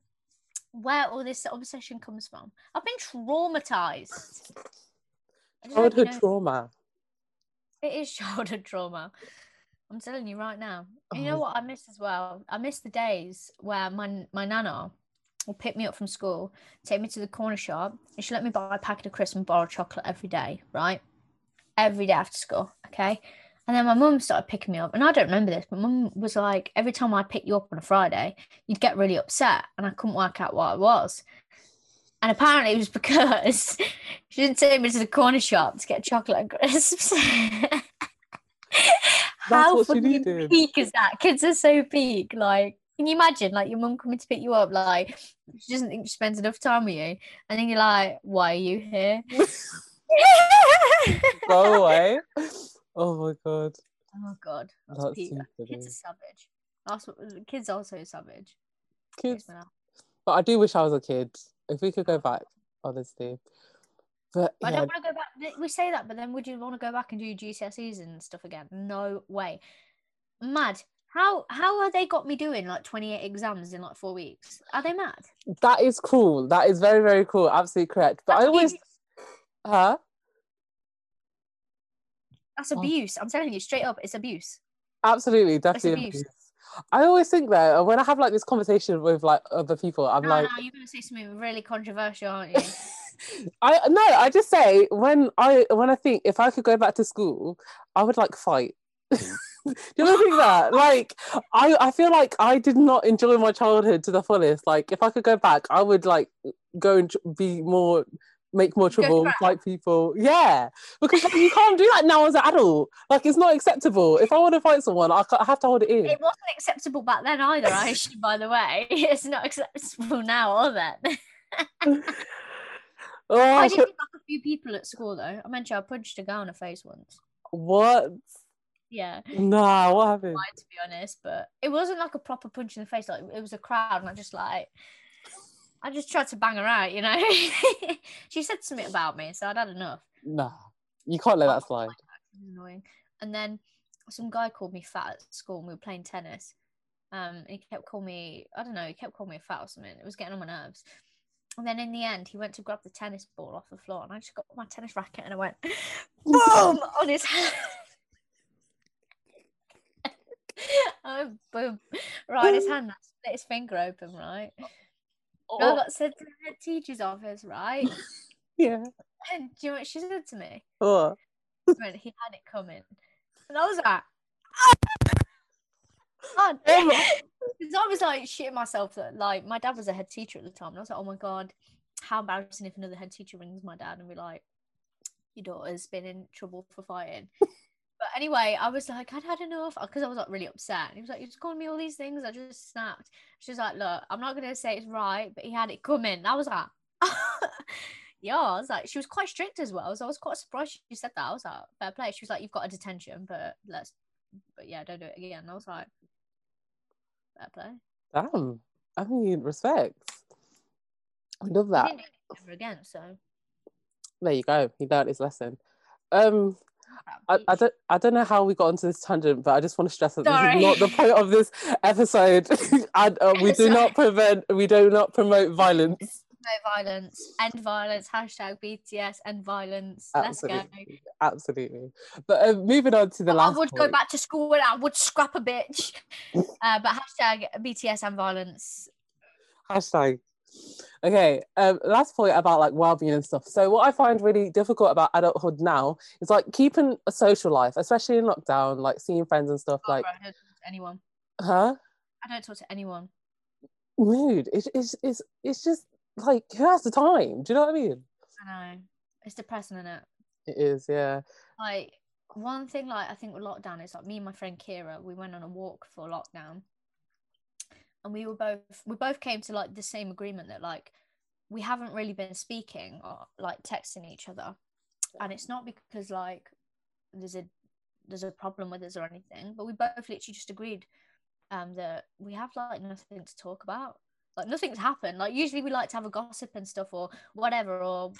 where all this obsession comes from. I've been traumatized. Childhood trauma. It is childhood trauma. I'm telling you right now. You know what I miss as well? I miss the days where my my nana would pick me up from school, take me to the corner shop, and she let me buy a packet of crisps and bar of chocolate every day, right? Every day after school, okay? And then my mum started picking me up, and I don't remember this, but mum was like, every time I pick you up on a Friday, you'd get really upset, and I couldn't work out what it was. And apparently it was because she didn't take me to the corner shop to get chocolate and crisps. That's How fucking peak is that? Kids are so peak. Like, can you imagine? Like, your mum coming to pick you up. Like, she doesn't think she spends enough time with you, and then you're like, "Why are you here? Go away!" Oh my God. Oh God. That's That's peak. Kids are savage. That's what, kids are so savage. Kids. But I do wish I was a kid. If we could go back, honestly. But, but yeah. I don't want to go back. We say that, but then would you want to go back and do G C S Es and stuff again? No way. Mad. How how are they got me doing like twenty-eight exams in like four weeks? Are they mad? That is cool. That is very, very cool. Absolutely correct. But That's I always... Abuse. Huh? That's abuse. Oh. I'm telling you straight up, it's abuse. Absolutely, definitely abuse. abuse. I always think that when I have like this conversation with like other people, I'm no, like... No, you're going to say something really controversial, aren't you? I no, I just say when I when I think if I could go back to school, I would like fight. Do you ever think that? Like, I, I feel like I did not enjoy my childhood to the fullest. Like, if I could go back, I would like go and be more, make more trouble, fight people. Yeah, because like, you can't do that now as an adult. Like, it's not acceptable. If I want to fight someone, I, I have to hold it in. It wasn't acceptable back then either. I should, by the way, it's not acceptable now or then. Oh, I did pick up a few people at school though. I mentioned I punched a girl in the face once. What? Yeah. No, what happened? Why, to be honest, but it wasn't like a proper punch in the face. Like, it was a crowd, and I just like, I just tried to bang her out, you know. She said something about me, so I'd had enough. No, you can't let that slide. Annoying. And then some guy called me fat at school, and we were playing tennis. Um, and he kept calling me, I don't know, he kept calling me a fat or something. It was getting on my nerves. And then in the end, he went to grab the tennis ball off the floor, and I just got my tennis racket and I went boom on his head. I went boom right on his hand. I split his finger open, right? Oh. And I got sent to the head teacher's office, right? Yeah. And do you know what she said to me? Oh. He had it coming, and I was like, oh, I was like shitting myself that like my dad was a head teacher at the time, and I was like, oh my god, how embarrassing if another head teacher rings my dad and be like, your daughter's been in trouble for fighting. But anyway, I was like, I'd had enough, because I was like really upset, and he was like, you're just calling me all these things. I just snapped. She was like, look, I'm not gonna say it's right, but he had it coming. And I was like yeah, I was like, she was quite strict as well, so I was quite surprised she said that. I was like, fair play. She was like, you've got a detention, but let's but yeah, don't do it again. And I was like, fair play. Damn. I mean, respect. I love that. He didn't do it ever again, so there you go. He learned his lesson. Um, I, I don't. I don't know how we got onto this tangent, but I just want to stress that Sorry. This is not the point of this episode. And uh, we do Sorry. not prevent. We do not promote violence. No violence. End violence. Hashtag B T S. End violence. Absolutely. Let's go. Absolutely. But uh, moving on to the but last. I would point. Go back to school and I would scrap a bitch. Uh, but hashtag B T S and violence. Hashtag. Okay. Um, last point about like well-being and stuff. So what I find really difficult about adulthood now is like keeping a social life, especially in lockdown, like seeing friends and stuff. Oh, like. Bro, I don't talk to anyone. Huh? I don't talk to anyone. Mood. It's it's it's it's just. Like, who has the time? Do you know what I mean? I know. It's depressing, isn't it? It is, yeah. Like, one thing, like, I think with lockdown is, like, me and my friend Kira, we went on a walk for lockdown. And we were both, we both came to, like, the same agreement that, like, we haven't really been speaking or, like, texting each other. And it's not because, like, there's a there's a problem with us or anything. But we both literally just agreed um, that we have, like, nothing to talk about. Like, nothing's happened. Like, usually we like to have a gossip and stuff or whatever, or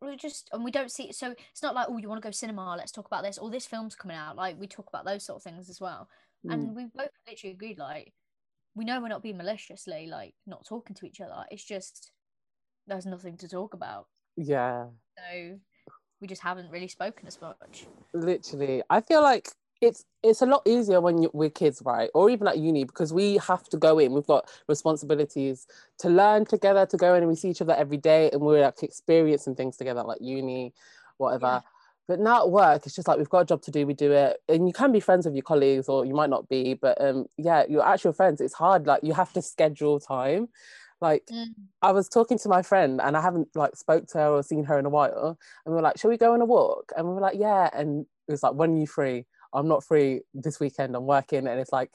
we just, and we don't see it. So it's not like, oh, you want to go cinema, let's talk about this, or this film's coming out. Like, we talk about those sort of things as well. Mm. And we both literally agreed, like, we know we're not being maliciously, like, not talking to each other. It's just, there's nothing to talk about. Yeah. So we just haven't really spoken as much. Literally. I feel like It's it's a lot easier when you, we're kids, right? Or even at uni, because we have to go in. We've got responsibilities to learn together, to go in, and we see each other every day, and we're like experiencing things together, like uni, whatever. Yeah. But now at work, it's just like, we've got a job to do, we do it. And you can be friends with your colleagues, or you might not be, but um, yeah, your actual friends, it's hard. Like, you have to schedule time. Like, mm. I was talking to my friend and I haven't like spoke to her or seen her in a while. And we were like, shall we go on a walk? And we were like, yeah. And it was like, when are you free? I'm not free this weekend, I'm working. And it's like,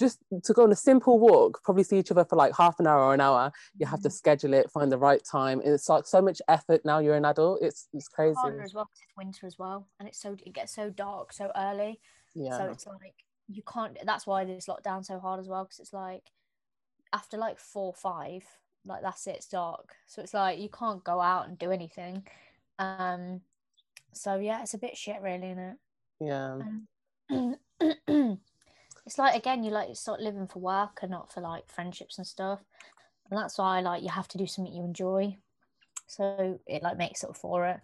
just to go on a simple walk, probably see each other for like half an hour or an hour, you have to schedule it, find the right time. And it's like so much effort now you're an adult. It's it's crazy. It's harder as well because it's winter as well. And it's so, it gets so dark so early. Yeah. So it's like, you can't, that's why this lockdown's so hard as well, because it's like after like four or five, like that's it, it's dark, so it's like you can't go out and do anything, um so yeah, it's a bit shit really, isn't it? Yeah. Um, it's like, again, you like start living for work and not for like friendships and stuff, and that's why like you have to do something you enjoy, so it like makes up for it.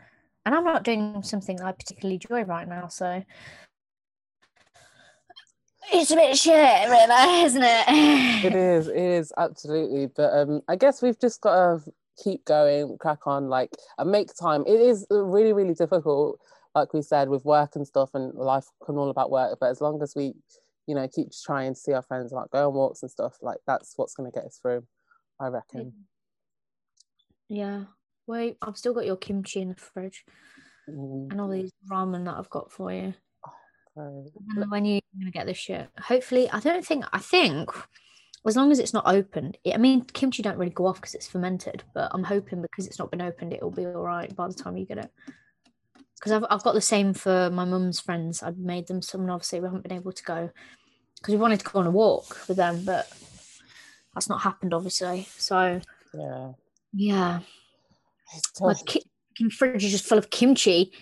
And I'm not doing something I particularly enjoy right now, so it's a bit shit, really, isn't it? It is, it is, absolutely. But um, I guess we've just got to keep going, crack on, like, and make time. It is really, really difficult, like we said, with work and stuff, and life can all about work. But as long as we, you know, keep trying to see our friends, like go on walks and stuff, like that's what's going to get us through, I reckon. Yeah. Wait, I've still got your kimchi in the fridge, mm. and all these ramen that I've got for you. And when you're gonna get this shit, hopefully, I don't think I think as long as it's not opened, it, I mean kimchi don't really go off because it's fermented, but I'm hoping because it's not been opened it'll be all right by the time you get it, because I've, I've got the same for my mum's friends. I've made them some, and obviously we haven't been able to go because we wanted to go on a walk with them, but that's not happened obviously, so yeah yeah my ki- fridge is just full of kimchi.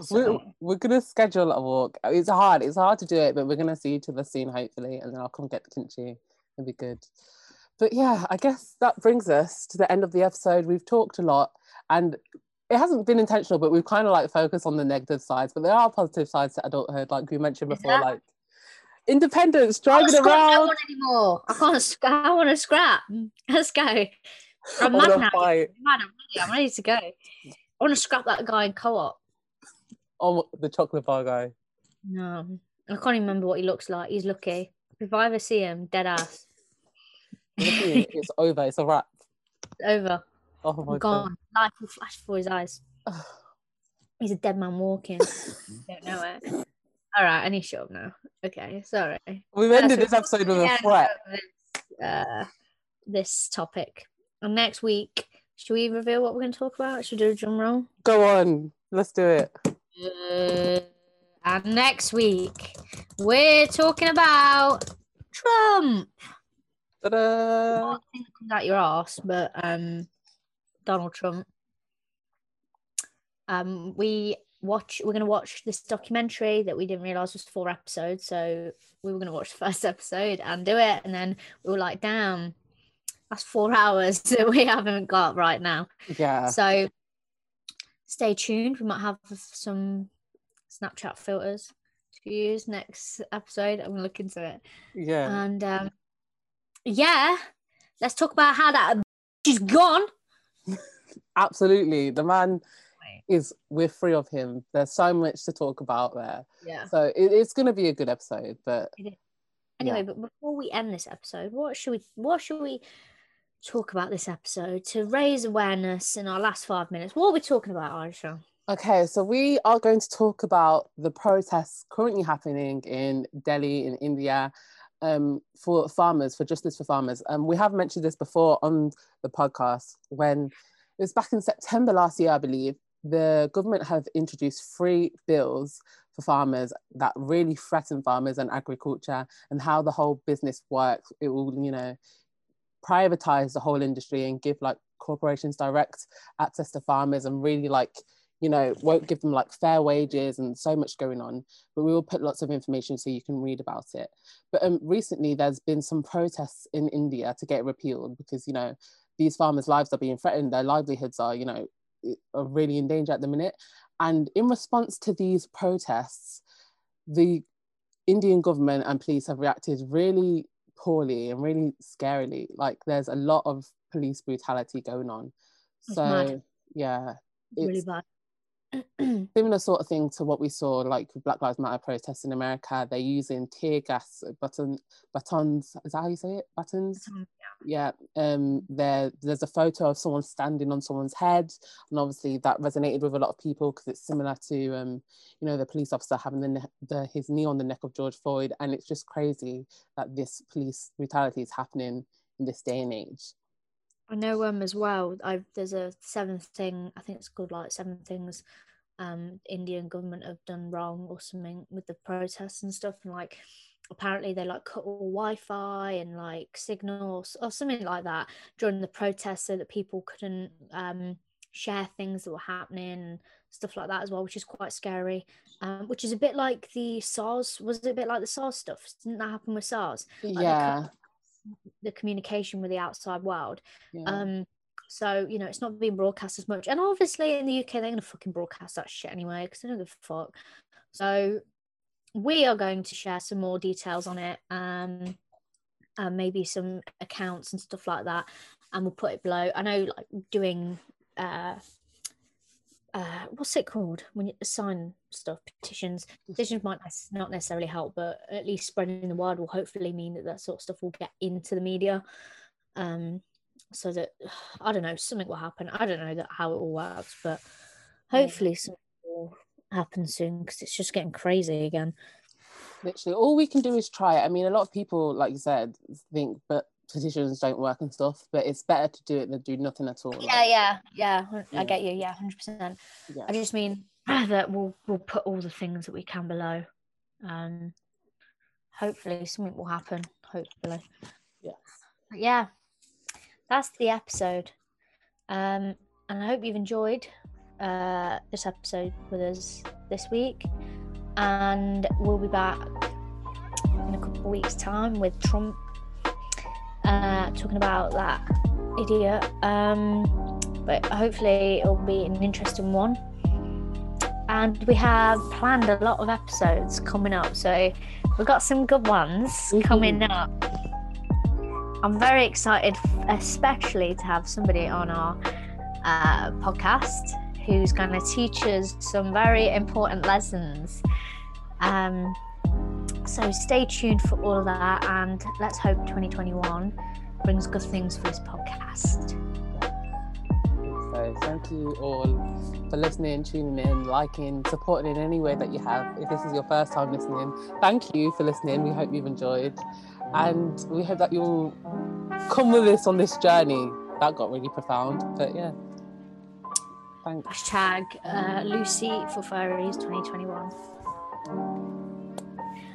So. We're, we're gonna schedule a walk. It's hard. It's hard to do it, but we're gonna see each other soon, hopefully, and then I'll come get the kimchi. It'll be good. But yeah, I guess that brings us to the end of the episode. We've talked a lot, and it hasn't been intentional, but we've kind of like focused on the negative sides, but there are positive sides to adulthood, like we mentioned before, yeah. like independence, driving I around. I don't anymore. I can't. I want to scrap. Let's go. I'm mad now. I'm mad. I'm ready. I'm ready to go. I want to scrap that guy in co-op. Oh, the chocolate bar guy. No, I can't even remember what he looks like. He's lucky. If I ever see him, dead ass. It's over. It's a wrap. It's over. Oh my Gone. God. Life will flash before his eyes. He's a dead man walking. Don't know it. All right, I need to shut up now. Okay, sorry. We've ended uh, so this episode with a threat. This, uh, this topic. And next week, should we reveal what we're going to talk about? Should we do a drum roll? Go on. Let's do it. Uh, and next week we're talking about Trump. Ta-da. Not a thing that comes out your ass, but um, Donald Trump. Um, we watch. We're gonna watch this documentary that we didn't realise was four episodes. So we were gonna watch the first episode and do it, and then we were like, "Damn, that's four hours that we haven't got right now." Yeah. So. Stay tuned. We might have some Snapchat filters to use next episode. I'm gonna look into it. Yeah. And um, yeah, let's talk about how that bitch is gone. Absolutely, the man is. We're free of him. There's so much to talk about there. Yeah. So it, it's gonna be a good episode. But anyway, yeah. But before we end this episode, what should we? What should we? talk about this episode to raise awareness in our last five minutes? What are we talking about, Aisha? Okay, so we are going to talk about the protests currently happening in Delhi, in India, um, for farmers, for justice for farmers. Um, we have mentioned this before on the podcast when it was back in September last year, I believe. The government have introduced three bills for farmers that really threaten farmers and agriculture and how the whole business works. It will, you know, privatize the whole industry and give like corporations direct access to farmers and really like, you know, won't give them like fair wages and so much going on. But we will put lots of information so you can read about it. But um, recently there's been some protests in India to get repealed because, you know, these farmers' lives are being threatened. Their livelihoods are, you know, are really in danger at the minute. And in response to these protests, the Indian government and police have reacted really poorly and really scarily. Like there's a lot of police brutality going on. It's so mad. Yeah, it's really bad. Similar sort of thing to what we saw like Black Lives Matter protests in America. They're using tear gas button batons. Is that how you say it? Batons. Mm-hmm. Yeah. Um there there's a photo of someone standing on someone's head, and obviously that resonated with a lot of people because it's similar to um you know the police officer having the, ne- the his knee on the neck of George Floyd. And it's just crazy that this police brutality is happening in this day and age. I know um as well I there's a seven thing I think it's called like seven things um Indian government have done wrong or something with the protests and stuff, and like apparently they like cut all Wi-Fi and like signals or something like that during the protests so that people couldn't um share things that were happening and stuff like that as well, which is quite scary, um which is a bit like the SARS. Was it a bit like the SARS stuff? Didn't that happen with SARS? Like yeah, the communication with the outside world. Yeah. um So, you know, it's not being broadcast as much. And obviously in the U K, they're going to fucking broadcast that shit anyway because they don't give a fuck. So we are going to share some more details on it, um, and maybe some accounts and stuff like that, and we'll put it below. I know, like, doing, uh, uh, what's it called? When you sign stuff, petitions. Petitions might not necessarily help, but at least spreading the word will hopefully mean that that sort of stuff will get into the media. Um So that, I don't know, something will happen. I don't know that how it all works, but hopefully yeah. something will happen soon because it's just getting crazy again. Literally, all we can do is try it. I mean, a lot of people, like you said, think but petitions don't work and stuff, but it's better to do it than do nothing at all. Yeah, like, yeah, yeah, yeah. I get you. Yeah, one hundred percent. Yeah. I just mean that we'll, we'll put all the things that we can below. Um, hopefully something will happen, hopefully. Yes. But yeah. That's the episode, um, and I hope you've enjoyed uh, this episode with us this week, and we'll be back in a couple of weeks' time with Trump, uh, talking about that idiot, um, but hopefully it'll be an interesting one, and we have planned a lot of episodes coming up, so we've got some good ones mm-hmm. coming up. I'm very excited, especially to have somebody on our uh, podcast who's going to teach us some very important lessons. Um, so stay tuned for all of that, and let's hope twenty twenty-one brings good things for this podcast. So thank you all for listening, tuning in, liking, supporting in any way that you have. If this is your first time listening, thank you for listening. We hope you've enjoyed. And we hope that you'll come with us on this journey. That got really profound, but yeah. Thanks. Hashtag uh, Lucy for Furries twenty twenty-one.